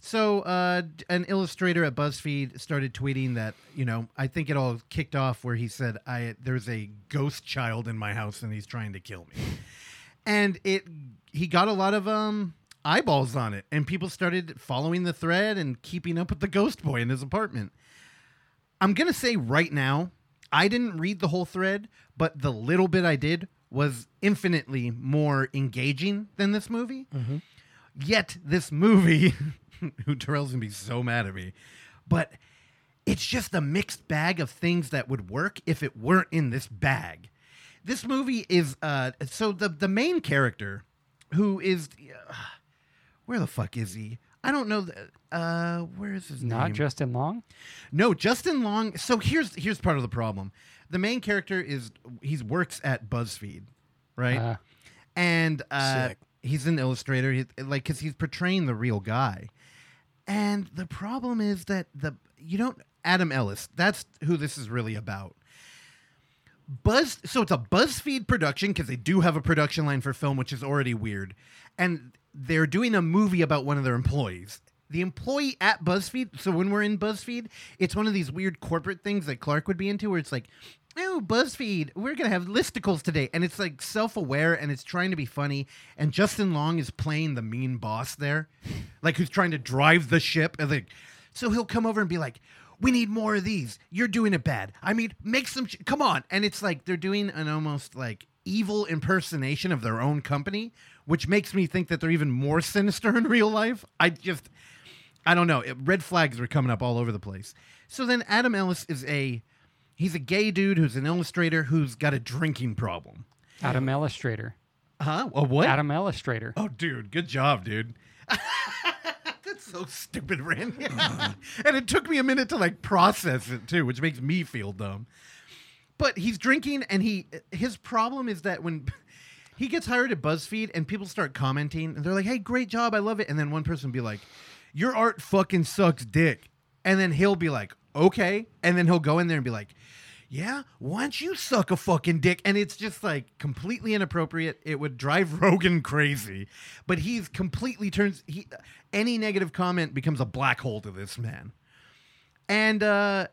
So uh, an illustrator at BuzzFeed started tweeting that, you know, I think it all kicked off where he said, "I there's a ghost child in my house and he's trying to kill me." And it he got a lot of um, eyeballs on it. And people started following the thread and keeping up with the ghost boy in his apartment. I'm going to say right now, I didn't read the whole thread, but the little bit I did was infinitely more engaging than this movie. Mm-hmm. Yet this movie, who Terrell's going to be so mad at me, but it's just a mixed bag of things that would work if it weren't in this bag. This movie is, uh, so the, the main character who is, uh, where the fuck is he? I don't know. Th- uh, where is his name? Not Justin Long? No, Justin Long. So here's here's part of the problem. The main character is he works at BuzzFeed, right? Uh, and uh, he's an illustrator, he, like because he's portraying the real guy. And the problem is that the you don't Adam Ellis. That's who this is really about. Buzz. So it's a BuzzFeed production because they do have a production line for film, which is already weird, and they're doing a movie about one of their employees. The employee at BuzzFeed, so when we're in BuzzFeed, it's one of these weird corporate things that Clark would be into where it's like, oh, BuzzFeed, we're going to have listicles today. And it's like self-aware and it's trying to be funny. And Justin Long is playing the mean boss there, like who's trying to drive the ship. And like, so he'll come over and be like, we need more of these. You're doing it bad. I mean, make some, sh- come on. And it's like they're doing an almost like evil impersonation of their own company, which makes me think that they're even more sinister in real life. I just, I don't know. It, red flags were coming up all over the place. So then Adam Ellis is a, he's a gay dude who's an illustrator who's got a drinking problem. Adam Illustrator. Huh? A what? Adam Illustrator. Oh, dude. Good job, dude. That's so stupid, Randy. And it took me a minute to like process it too, which makes me feel dumb. But he's drinking, and he his problem is that when he gets hired at BuzzFeed and people start commenting, and they're like, hey, great job, I love it. And then one person will be like, your art fucking sucks dick. And then he'll be like, okay. And then he'll go in there and be like, yeah, why don't you suck a fucking dick? And it's just like completely inappropriate. It would drive Rogan crazy. But he's completely turns, he, any negative comment becomes a black hole to this man. And, uh...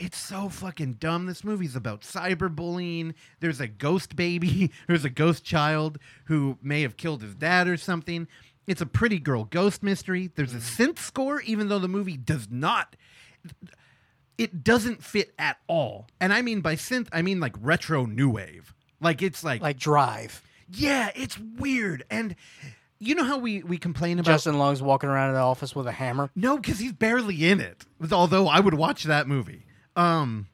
it's so fucking dumb. This movie's about cyberbullying. There's a ghost baby. There's a ghost child who may have killed his dad or something. It's a pretty girl ghost mystery. There's a synth score, even though the movie does not... It doesn't fit at all. And I mean by synth, I mean like retro new wave. Like it's like... Like Drive. Yeah, it's weird. And... You know how we, we complain about... Justin Long's walking around in the office with a hammer? No, because he's barely in it. Although I would watch that movie. Um,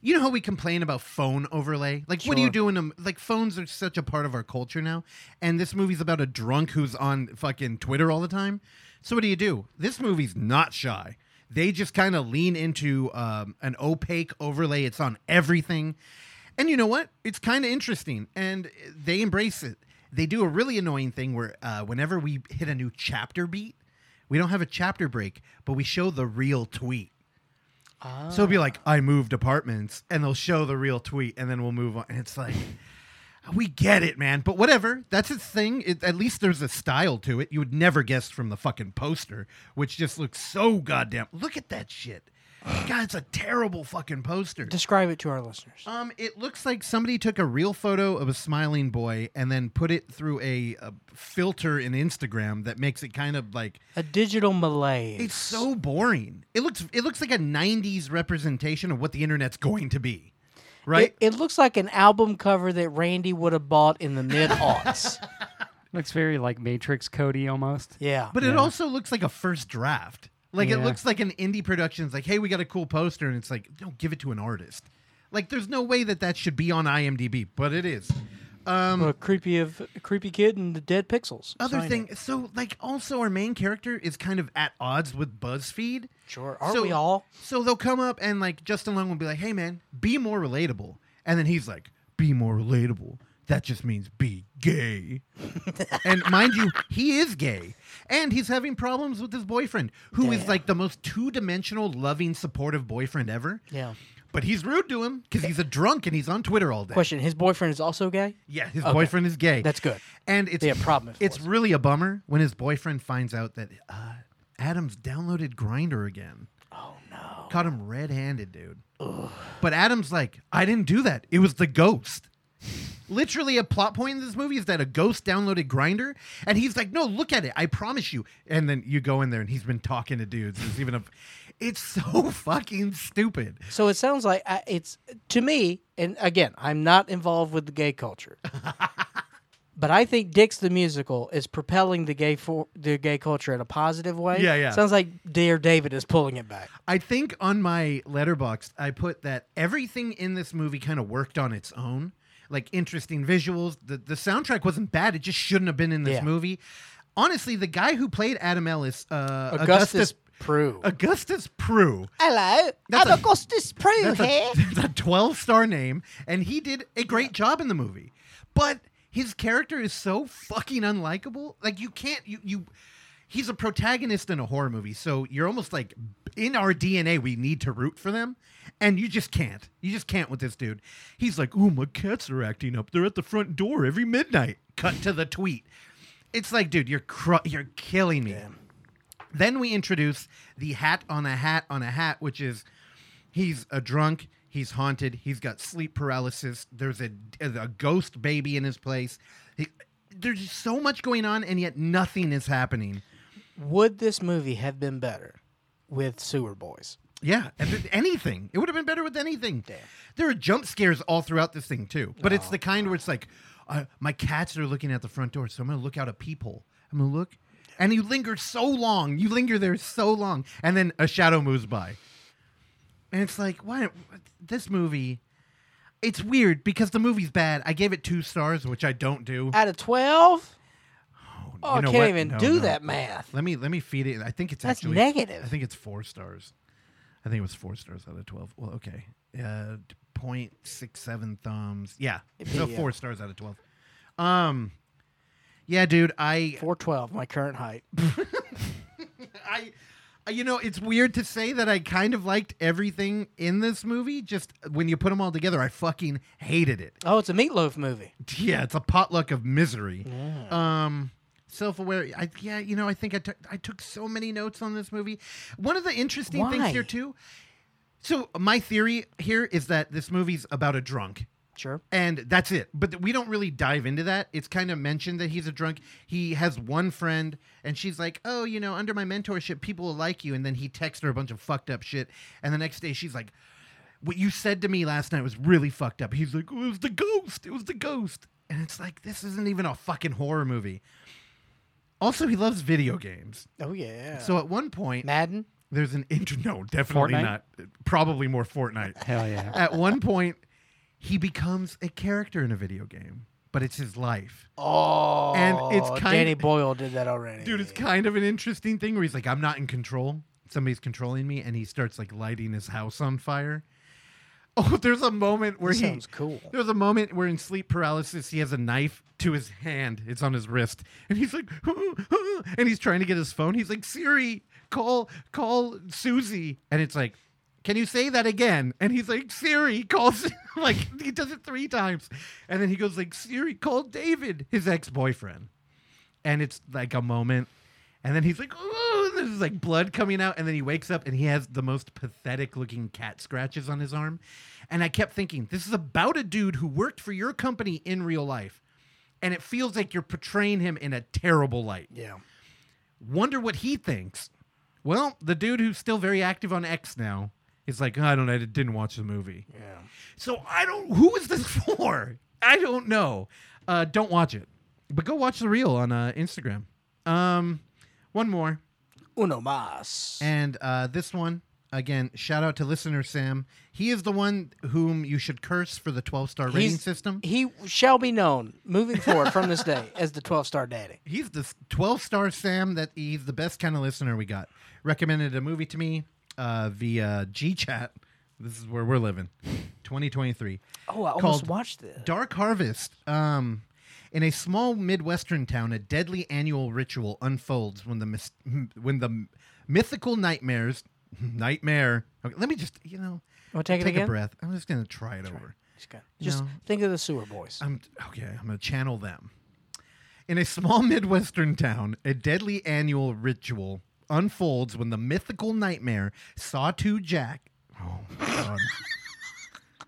you know how we complain about phone overlay? Like, sure. What do you do in a... Like, phones are such a part of our culture now. And this movie's about a drunk who's on fucking Twitter all the time. So what do you do? This movie's not shy. They just kind of lean into um, an opaque overlay. It's on everything. And you know what? It's kind of interesting. And they embrace it. They do a really annoying thing where uh, whenever we hit a new chapter beat, we don't have a chapter break, but we show the real tweet. Oh. So it'll be like, I moved apartments, and they'll show the real tweet, and then we'll move on. And it's like, we get it, man. But whatever. That's its thing. It, at least there's a style to it. You would never guess from the fucking poster, which just looks so goddamn. Look at that shit. God, it's a terrible fucking poster. Describe it to our listeners. Um, it looks like somebody took a real photo of a smiling boy and then put it through a, a filter in Instagram that makes it kind of like a digital malaise. It's so boring. It looks it looks like a nineties representation of what the internet's going to be. Right? It, it looks like an album cover that Randy would have bought in the mid-aughts. Looks very like Matrix Cody almost. Yeah. But yeah. It also looks like a first draft. Like, yeah. It looks like an indie production's like, hey, we got a cool poster, and it's like, don't give it to an artist. Like, there's no way that that should be on IMDb, but it is. Um, a creepy of a creepy kid and the dead pixels. Other Sign thing, it. so, like, also our main character is kind of at odds with BuzzFeed. Sure, aren't so, we all? So they'll come up and, like, Justin Long will be like, hey, man, be more relatable. And then he's like, be more relatable. That just means be gay. And mind you, he is gay. And he's having problems with his boyfriend, who Damn. is like the most two-dimensional, loving, supportive boyfriend ever. Yeah. But he's rude to him because he's a drunk and he's on Twitter all day. Question, his boyfriend is also gay? Yeah, his okay. boyfriend is gay. That's good. And it's, they have problem it's it. really a bummer when his boyfriend finds out that uh, Adam's downloaded Grindr again. Oh, no. Caught him red-handed, dude. Ugh. But Adam's like, I didn't do that. It was the ghost. Literally a plot point in this movie is that a ghost downloaded Grindr, and he's like, no, look at it, I promise you. And then you go in there and he's been talking to dudes. There's even a it's so fucking stupid. So it sounds like I, it's to me, and again, I'm not involved with the gay culture, but I think Dicks the Musical is propelling the gay for the gay culture in a positive way. Yeah, yeah. Sounds like Dear David is pulling it back. I think on my Letterboxd I put that everything in this movie kind of worked on its own. Like, interesting visuals. The the soundtrack wasn't bad. It just shouldn't have been in this yeah. movie. Honestly, the guy who played Adam Ellis, uh, Augustus, Augustus Prue. Augustus Prue. Hello. That's I'm a, Augustus Prue that's here. A, that's a twelve-star name, and he did a great job in the movie. But his character is so fucking unlikable. Like, you can't... you you. He's a protagonist in a horror movie, so you're almost like, in our D N A, we need to root for them, and you just can't. You just can't with this dude. He's like, oh, my cats are acting up. They're at the front door every midnight. Cut to the tweet. It's like, dude, you're cr- you're killing me. Damn. Then we introduce the hat on a hat on a hat, which is he's a drunk, he's haunted, he's got sleep paralysis, there's a, a ghost baby in his place. He, there's so much going on, and yet nothing is happening. Would this movie have been better with sewer boys? Yeah, anything. It would have been better with anything. Damn. There are jump scares all throughout this thing, too. But oh, it's the kind where it's like, uh, my cats are looking at the front door, so I'm going to look out a peephole. I'm going to look. And you linger so long. You linger there so long. And then a shadow moves by. And it's like, why? This movie... It's weird because the movie's bad. I gave it two stars, which I don't do. Out of twelve? Oh, you know I can't what? even no, do no. that math. Let me let me feed it. I think it's That's actually negative. I think it's four stars. I think it was four stars out of twelve. Well, okay, uh, zero point six seven thumbs. Yeah, so yeah. four stars out of twelve. Um, yeah, dude, I four twelve, my current height. I, you know, it's weird to say that I kind of liked everything in this movie. Just when you put them all together, I fucking hated it. Oh, it's a meatloaf movie. Yeah, it's a potluck of misery. Yeah. Um. Self-aware, I, yeah, you know, I think I took I took so many notes on this movie. One of the interesting Why? things here too. So my theory here is that this movie's about a drunk, sure, and that's it. But we don't really dive into that. It's kind of mentioned that he's a drunk. He has one friend, and she's like, "Oh, you know, under my mentorship, people will like you." And then he texts her a bunch of fucked up shit, and the next day she's like, "What you said to me last night was really fucked up." He's like, "It was the ghost. It was the ghost." And it's like, this isn't even a fucking horror movie. Also, he loves video games. Oh, yeah. So at one point... Madden? There's an... Inter- no, definitely Fortnite? not. Probably more Fortnite. Hell yeah. At one point, he becomes a character in a video game, but it's his life. Oh, and it's kind Danny of, Boyle did that already. Dude, it's kind of an interesting thing where he's like, I'm not in control. Somebody's controlling me, and he starts like lighting his house on fire. Oh, there's a moment where that he... Sounds cool. There's a moment where in sleep paralysis, he has a knife to his hand. It's on his wrist. And he's like... Hoo, hoo, and he's trying to get his phone. He's like, Siri, call call Susie. And it's like, can you say that again? And he's like, Siri, call... like, he does it three times. And then he goes like, Siri, call David, his ex-boyfriend. And it's like a moment. And then he's like, ooh, there's like blood coming out. And then he wakes up and he has the most pathetic looking cat scratches on his arm. And I kept thinking, this is about a dude who worked for your company in real life. And it feels like you're portraying him in a terrible light. Yeah. Wonder what he thinks. Well, the dude who's still very active on X now is like, oh, I don't know, I didn't watch the movie. Yeah. So I don't, who is this for? I don't know. Uh, don't watch it. But go watch the reel on uh, Instagram. Um... One more. Uno más. And uh, this one, again, shout out to listener Sam. He is the one whom you should curse for the twelve-star He's, rating system. He shall be known, moving forward from this day, as the twelve-star daddy. He's the twelve-star Sam. That he's the best kind of listener we got. Recommended a movie to me uh, via G Chat. This is where we're living. twenty twenty-three. Oh, I almost watched this. Dark Harvest. Um... In a small Midwestern town, a deadly annual ritual unfolds when the mis- when the mythical nightmares... Nightmare. Okay, let me just, you know... We'll take, take it a breath. I'm just going to try it That's over. Right. Just, gotta, just know, think of the sewer boys. I'm, okay, I'm going to channel them. In a small Midwestern town, a deadly annual ritual unfolds when the mythical nightmare Sawtooth Jack... Oh, my God.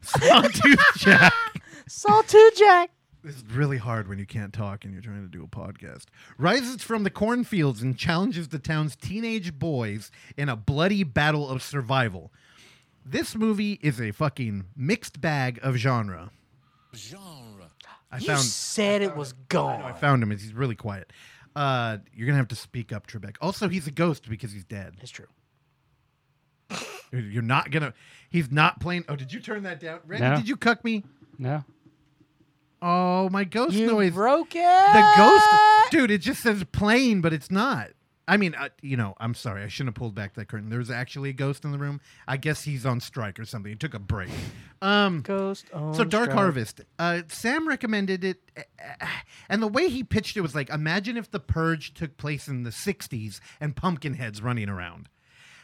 Sawtooth Jack. Sawtooth Jack. This is really hard when you can't talk and you're trying to do a podcast. Rises from the cornfields and challenges the town's teenage boys in a bloody battle of survival. This movie is a fucking mixed bag of genre. Genre. I you found, said I found it was him. gone. I, know, I found him. He's really quiet. Uh, you're going to have to speak up, Trebek. Also, he's a ghost because he's dead. That's true. You're not going to... He's not playing... Oh, did you turn that down? Randy, no. Did you cuck me? No. Oh, my ghost you noise. You broke it. The ghost. Dude, it just says plain, but it's not. I mean, uh, you know, I'm sorry. I shouldn't have pulled back that curtain. There was actually a ghost in the room. I guess he's on strike or something. He took a break. Um, ghost on So Dark strike. Harvest. Uh, Sam recommended it. Uh, and the way he pitched it was like, imagine if The Purge took place in the sixties and Pumpkinhead's running around.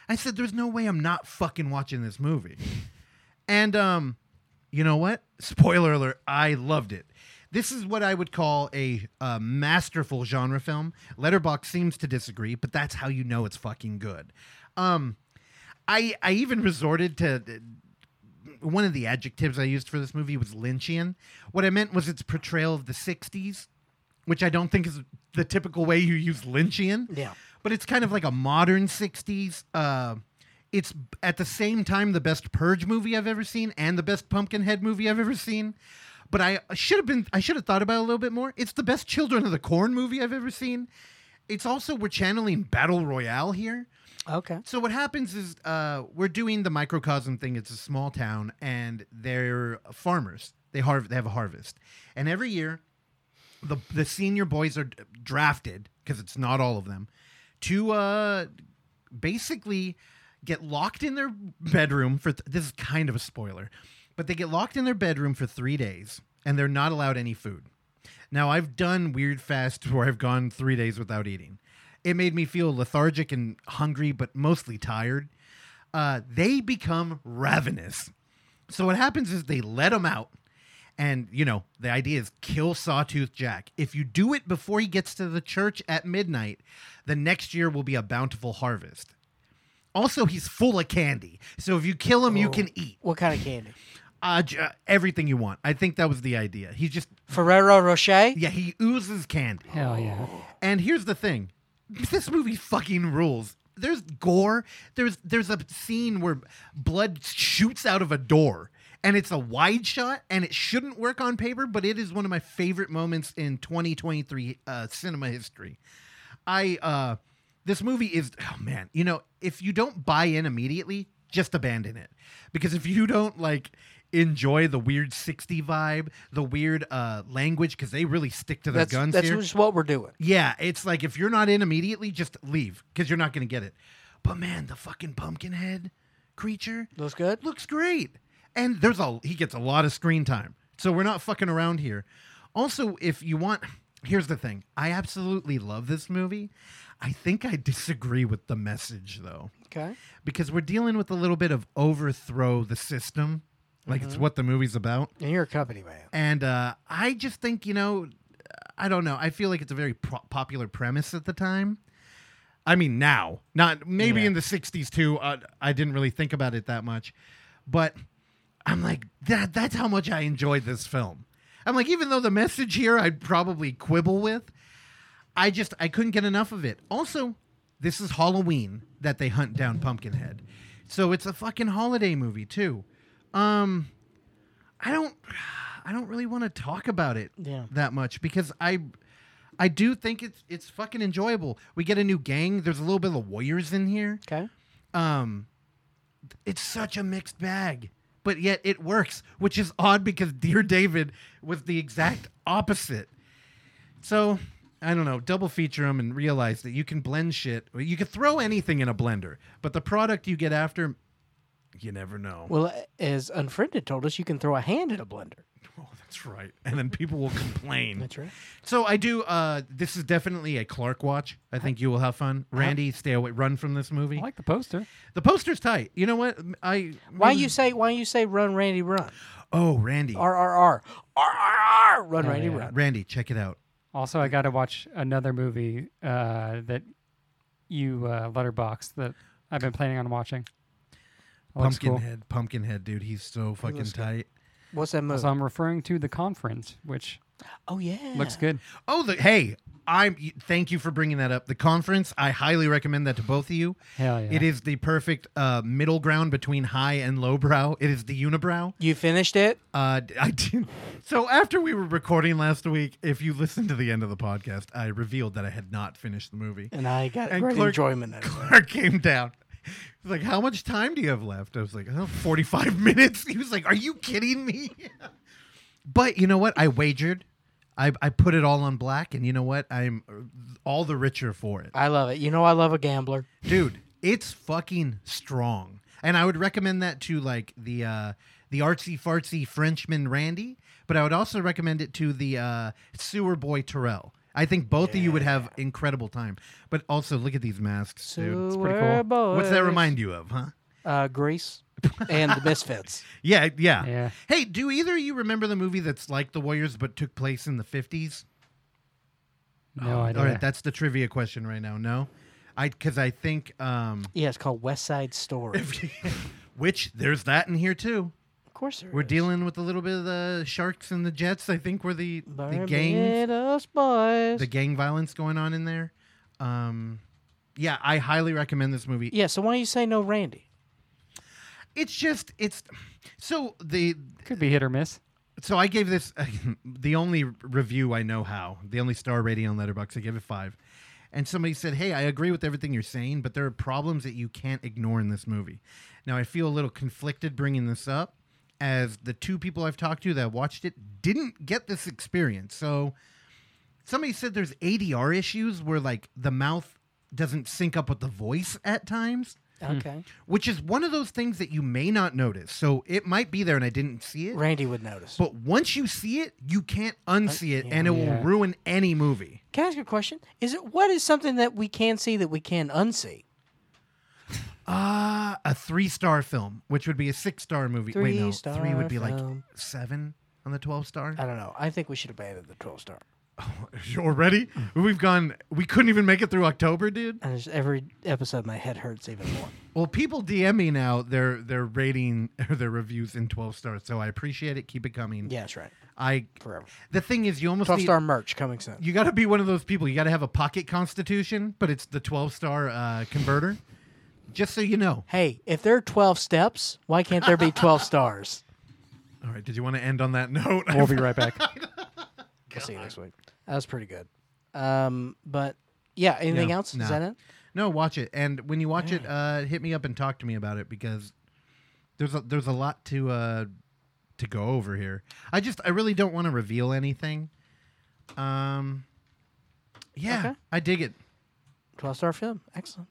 I said, there's no way I'm not fucking watching this movie. And, um... you know what? Spoiler alert, I loved it. This is what I would call a uh, masterful genre film. Letterboxd seems to disagree, but that's how you know it's fucking good. Um, I I even resorted to... Uh, one of the adjectives I used for this movie was Lynchian. What I meant was its portrayal of the sixties, which I don't think is the typical way you use Lynchian. Yeah. But it's kind of like a modern sixties... Uh, It's at the same time the best Purge movie I've ever seen and the best Pumpkinhead movie I've ever seen. But I should have been I should have thought about it a little bit more. It's the best Children of the Corn movie I've ever seen. It's also we're channeling Battle Royale here. Okay. So what happens is uh, we're doing the microcosm thing. It's a small town and they're farmers. They harv- they have a harvest. And every year the the senior boys are d- drafted because it's not all of them to uh, basically get locked in their bedroom for, th- this is kind of a spoiler, but they get locked in their bedroom for three days and they're not allowed any food. Now I've done weird fasts where I've gone three days without eating. It made me feel lethargic and hungry, but mostly tired. Uh, they become ravenous. So what happens is they let them out and, you know, the idea is kill Sawtooth Jack. If you do it before he gets to the church at midnight, the next year will be a bountiful harvest. Also, he's full of candy. So if you kill him, Whoa. you can eat. What kind of candy? Uh, j- everything you want. I think that was the idea. He just... Ferrero Rocher? Yeah, he oozes candy. Hell yeah. And here's the thing. This movie fucking rules. There's gore. There's there's a scene where blood shoots out of a door. And it's a wide shot. And it shouldn't work on paper. But it is one of my favorite moments in twenty twenty-three uh, cinema history. I... uh. This movie is, oh man, you know, if you don't buy in immediately, just abandon it. Because if you don't, like, enjoy the weird sixties vibe, the weird uh, language, because they really stick to their that's, guns that's here. That's just what we're doing. Yeah, it's like, if you're not in immediately, just leave, because you're not going to get it. But man, the fucking Pumpkinhead creature. Looks good. Looks great. And there's a he gets a lot of screen time. So we're not fucking around here. Also, if you want... Here's the thing. I absolutely love this movie. I think I disagree with the message, though. Okay. Because we're dealing with a little bit of overthrow the system. Like, mm-hmm. It's what the movie's about. And you're a company man. And uh, I just think, you know, I don't know. I feel like it's a very pro- popular premise at the time. I mean now, not maybe yeah. in the sixties too. Uh, I didn't really think about it that much, but I'm like that. That's how much I enjoyed this film. I'm like, even though the message here I'd probably quibble with, I just I couldn't get enough of it. Also, this is Halloween that they hunt down Pumpkinhead, so it's a fucking holiday movie too. Um, I don't I don't really want to talk about it yeah. that much because I. I do think it's it's fucking enjoyable. We get a new gang. There's a little bit of Warriors in here. Okay. Um, it's such a mixed bag, but yet it works, which is odd because Dear David was the exact opposite. So, I don't know. Double feature them and realize that you can blend shit. You can throw anything in a blender, but the product you get after, you never know. Well, as Unfriended told us, you can throw a hand in a blender. Oh, that's right. And then people will complain. That's right. So I do, uh, this is definitely a Clark watch. I think you will have fun. Randy, stay away. Run from this movie. I like the poster. The poster's tight. You know what? I. Why you say, why you say run, Randy, run? Oh, Randy. R R R. R R R. Run, oh, Randy, yeah. run. Randy, check it out. Also, I got to watch another movie uh, that you uh, letterboxed that I've been planning on watching. Pumpkinhead. Cool. Pumpkinhead, dude. He's so fucking tight. Good. What's that movie? So I'm referring to The Conference, which oh yeah looks good. Oh, the hey, I'm thank you for bringing that up. The Conference, I highly recommend that to both of you. Hell yeah! It is the perfect uh, middle ground between high and lowbrow. It is the unibrow. You finished it? Uh, I did. So after we were recording last week, if you listened to the end of the podcast, I revealed that I had not finished the movie, and I got and great Clark, enjoyment. Out of Clark that. Came down. He's like, how much time do you have left? I was like, oh, forty-five minutes. He was like, are you kidding me? But you know what? I wagered. I, I put it all on black, and you know what? I'm all the richer for it. I love it. You know I love a gambler. Dude, it's fucking strong. And I would recommend that to, like, the uh, the artsy-fartsy Frenchman Randy, but I would also recommend it to the uh, sewer boy Terrell. I think both yeah. of you would have incredible time. But also, look at these masks, dude. It's pretty cool. Boys. What's that remind you of, huh? Uh, Grease and the Misfits. yeah, yeah, yeah. Hey, do either of you remember the movie that's like The Warriors but took place in the fifties? No oh, idea. All right, that's the trivia question right now, no? I Because I think... Um, yeah, it's called West Side Story. Which, there's that in here, too. Of course there We're is. Dealing with a little bit of the Sharks and the Jets. I think were the the gang, the gang violence going on in there. Um, yeah, I highly recommend this movie. Yeah, so why do you say no, Randy? It's just it's so the could be hit or miss. So I gave this uh, the only review I know how, the only star rating on Letterboxd. I gave it five, and somebody said, "Hey, I agree with everything you're saying, but there are problems that you can't ignore in this movie." Now I feel a little conflicted bringing this up, as the two people I've talked to that watched it didn't get this experience. So somebody said there's A D R issues where, like, the mouth doesn't sync up with the voice at times. Okay. Which is one of those things that you may not notice. So it might be there and I didn't see it. Randy would notice. But once you see it, you can't unsee it, uh, yeah, and it yeah. will ruin any movie. Can I ask you a question? Is it what is something that we can see that we can unsee? Ah, uh, a three-star film, which would be a six-star movie. Three Wait, no, three would be film. Like seven on the twelve-star. I don't know. I think we should abandon the twelve-star. Oh, already? We've gone. We couldn't even make it through October, dude. And just every episode, my head hurts even more. Well, people D M me now their their rating, their reviews in twelve stars. So I appreciate it. Keep it coming. Yeah, that's right. I forever. The thing is, you almost twelve star merch coming soon. You got to be one of those people. You got to have a pocket constitution, but it's the twelve star uh, converter. Just so you know. Hey, if there are twelve steps, why can't there be twelve stars? All right. Did you want to end on that note? We'll be right back. We'll see you next week. That was pretty good. Um, but, yeah, anything no, else? Nah. Is that it? No, watch it. And when you watch yeah. it, uh, hit me up and talk to me about it because there's a, there's a lot to uh, to go over here. I just, I really don't want to reveal anything. Um, Yeah, okay. I dig it. twelve star film. Excellent.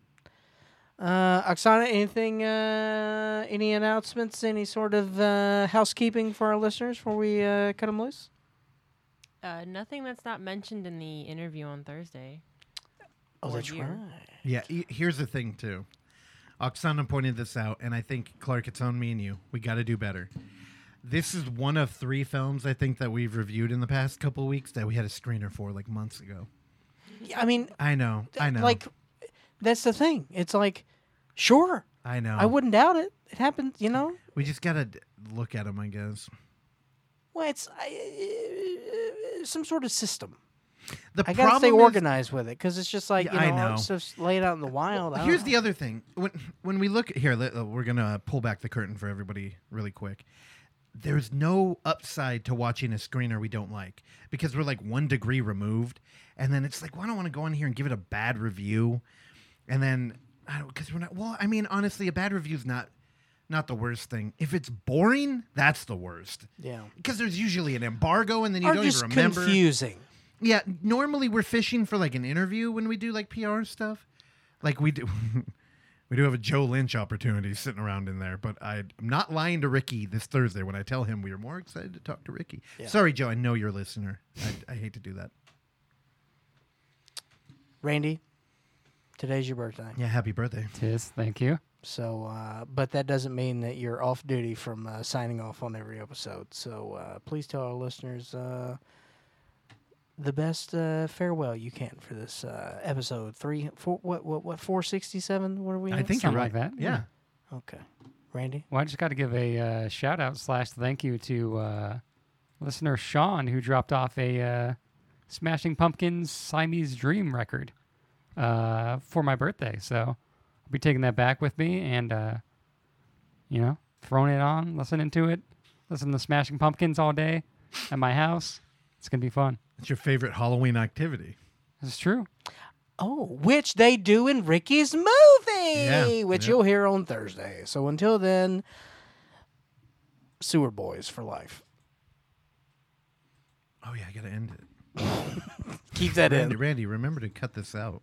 Uh, Oksana, anything, uh, any announcements, any sort of uh, housekeeping for our listeners before we uh, cut them loose? Uh, nothing that's not mentioned in the interview on Thursday. Oh, that's right. Yeah, e- here's the thing, too. Oksana pointed this out, and I think, Clark, it's on me and you. We got to do better. This is one of three films, I think, that we've reviewed in the past couple of weeks that we had a screener for, like, months ago. I mean... I know, I know. Like... That's the thing. It's like, sure. I know. I wouldn't doubt it. It happened, you know? We just got to look at them, I guess. Well, it's uh, some sort of system. The I got to stay organized is, with it, because it's just like, you yeah, know, I know. Stuff's laid out in the wild. Well, here's know. the other thing. When when we look... Here, let, uh, we're going to uh, pull back the curtain for everybody really quick. There's no upside to watching a screener we don't like, because we're like one degree removed, and then it's like, well, I don't want to go on here and give it a bad review, and then... I don't... Because we're not... Well, I mean, honestly, a bad review's not... Not the worst thing. If it's boring, that's the worst. Yeah. Because there's usually an embargo, and then you or don't just even remember. Confusing. Yeah. Normally, we're fishing for like an interview when we do like P R stuff. Like we do, we do have a Joe Lynch opportunity sitting around in there. But I'm not lying to Ricky this Thursday when I tell him we are more excited to talk to Ricky. Yeah. Sorry, Joe. I know you're a listener. I, I hate to do that. Randy, today's your birthday. Yeah. Happy birthday. It is. Thank you. So, uh, but that doesn't mean that you're off duty from uh, signing off on every episode. So uh, please tell our listeners uh, the best uh, farewell you can for this uh, episode three. Four, what what what four sixty-seven? What are we? I at? think Something you're right. Like that. Yeah. yeah. Okay, Randy. Well, I just got to give a uh, shout out slash thank you to uh, listener Sean, who dropped off a uh, Smashing Pumpkins Siamese Dream record uh, for my birthday. So. I'll be taking that back with me and, uh, you know, throwing it on, listening to it, listening to Smashing Pumpkins all day at my house. It's going to be fun. It's your favorite Halloween activity. That's true. Oh, which they do in Ricky's movie, yeah, which yep. you'll hear on Thursday. So until then, Sewer Boys for life. Oh, yeah, I got to end it. Keep that Randy, in. Randy, remember to cut this out.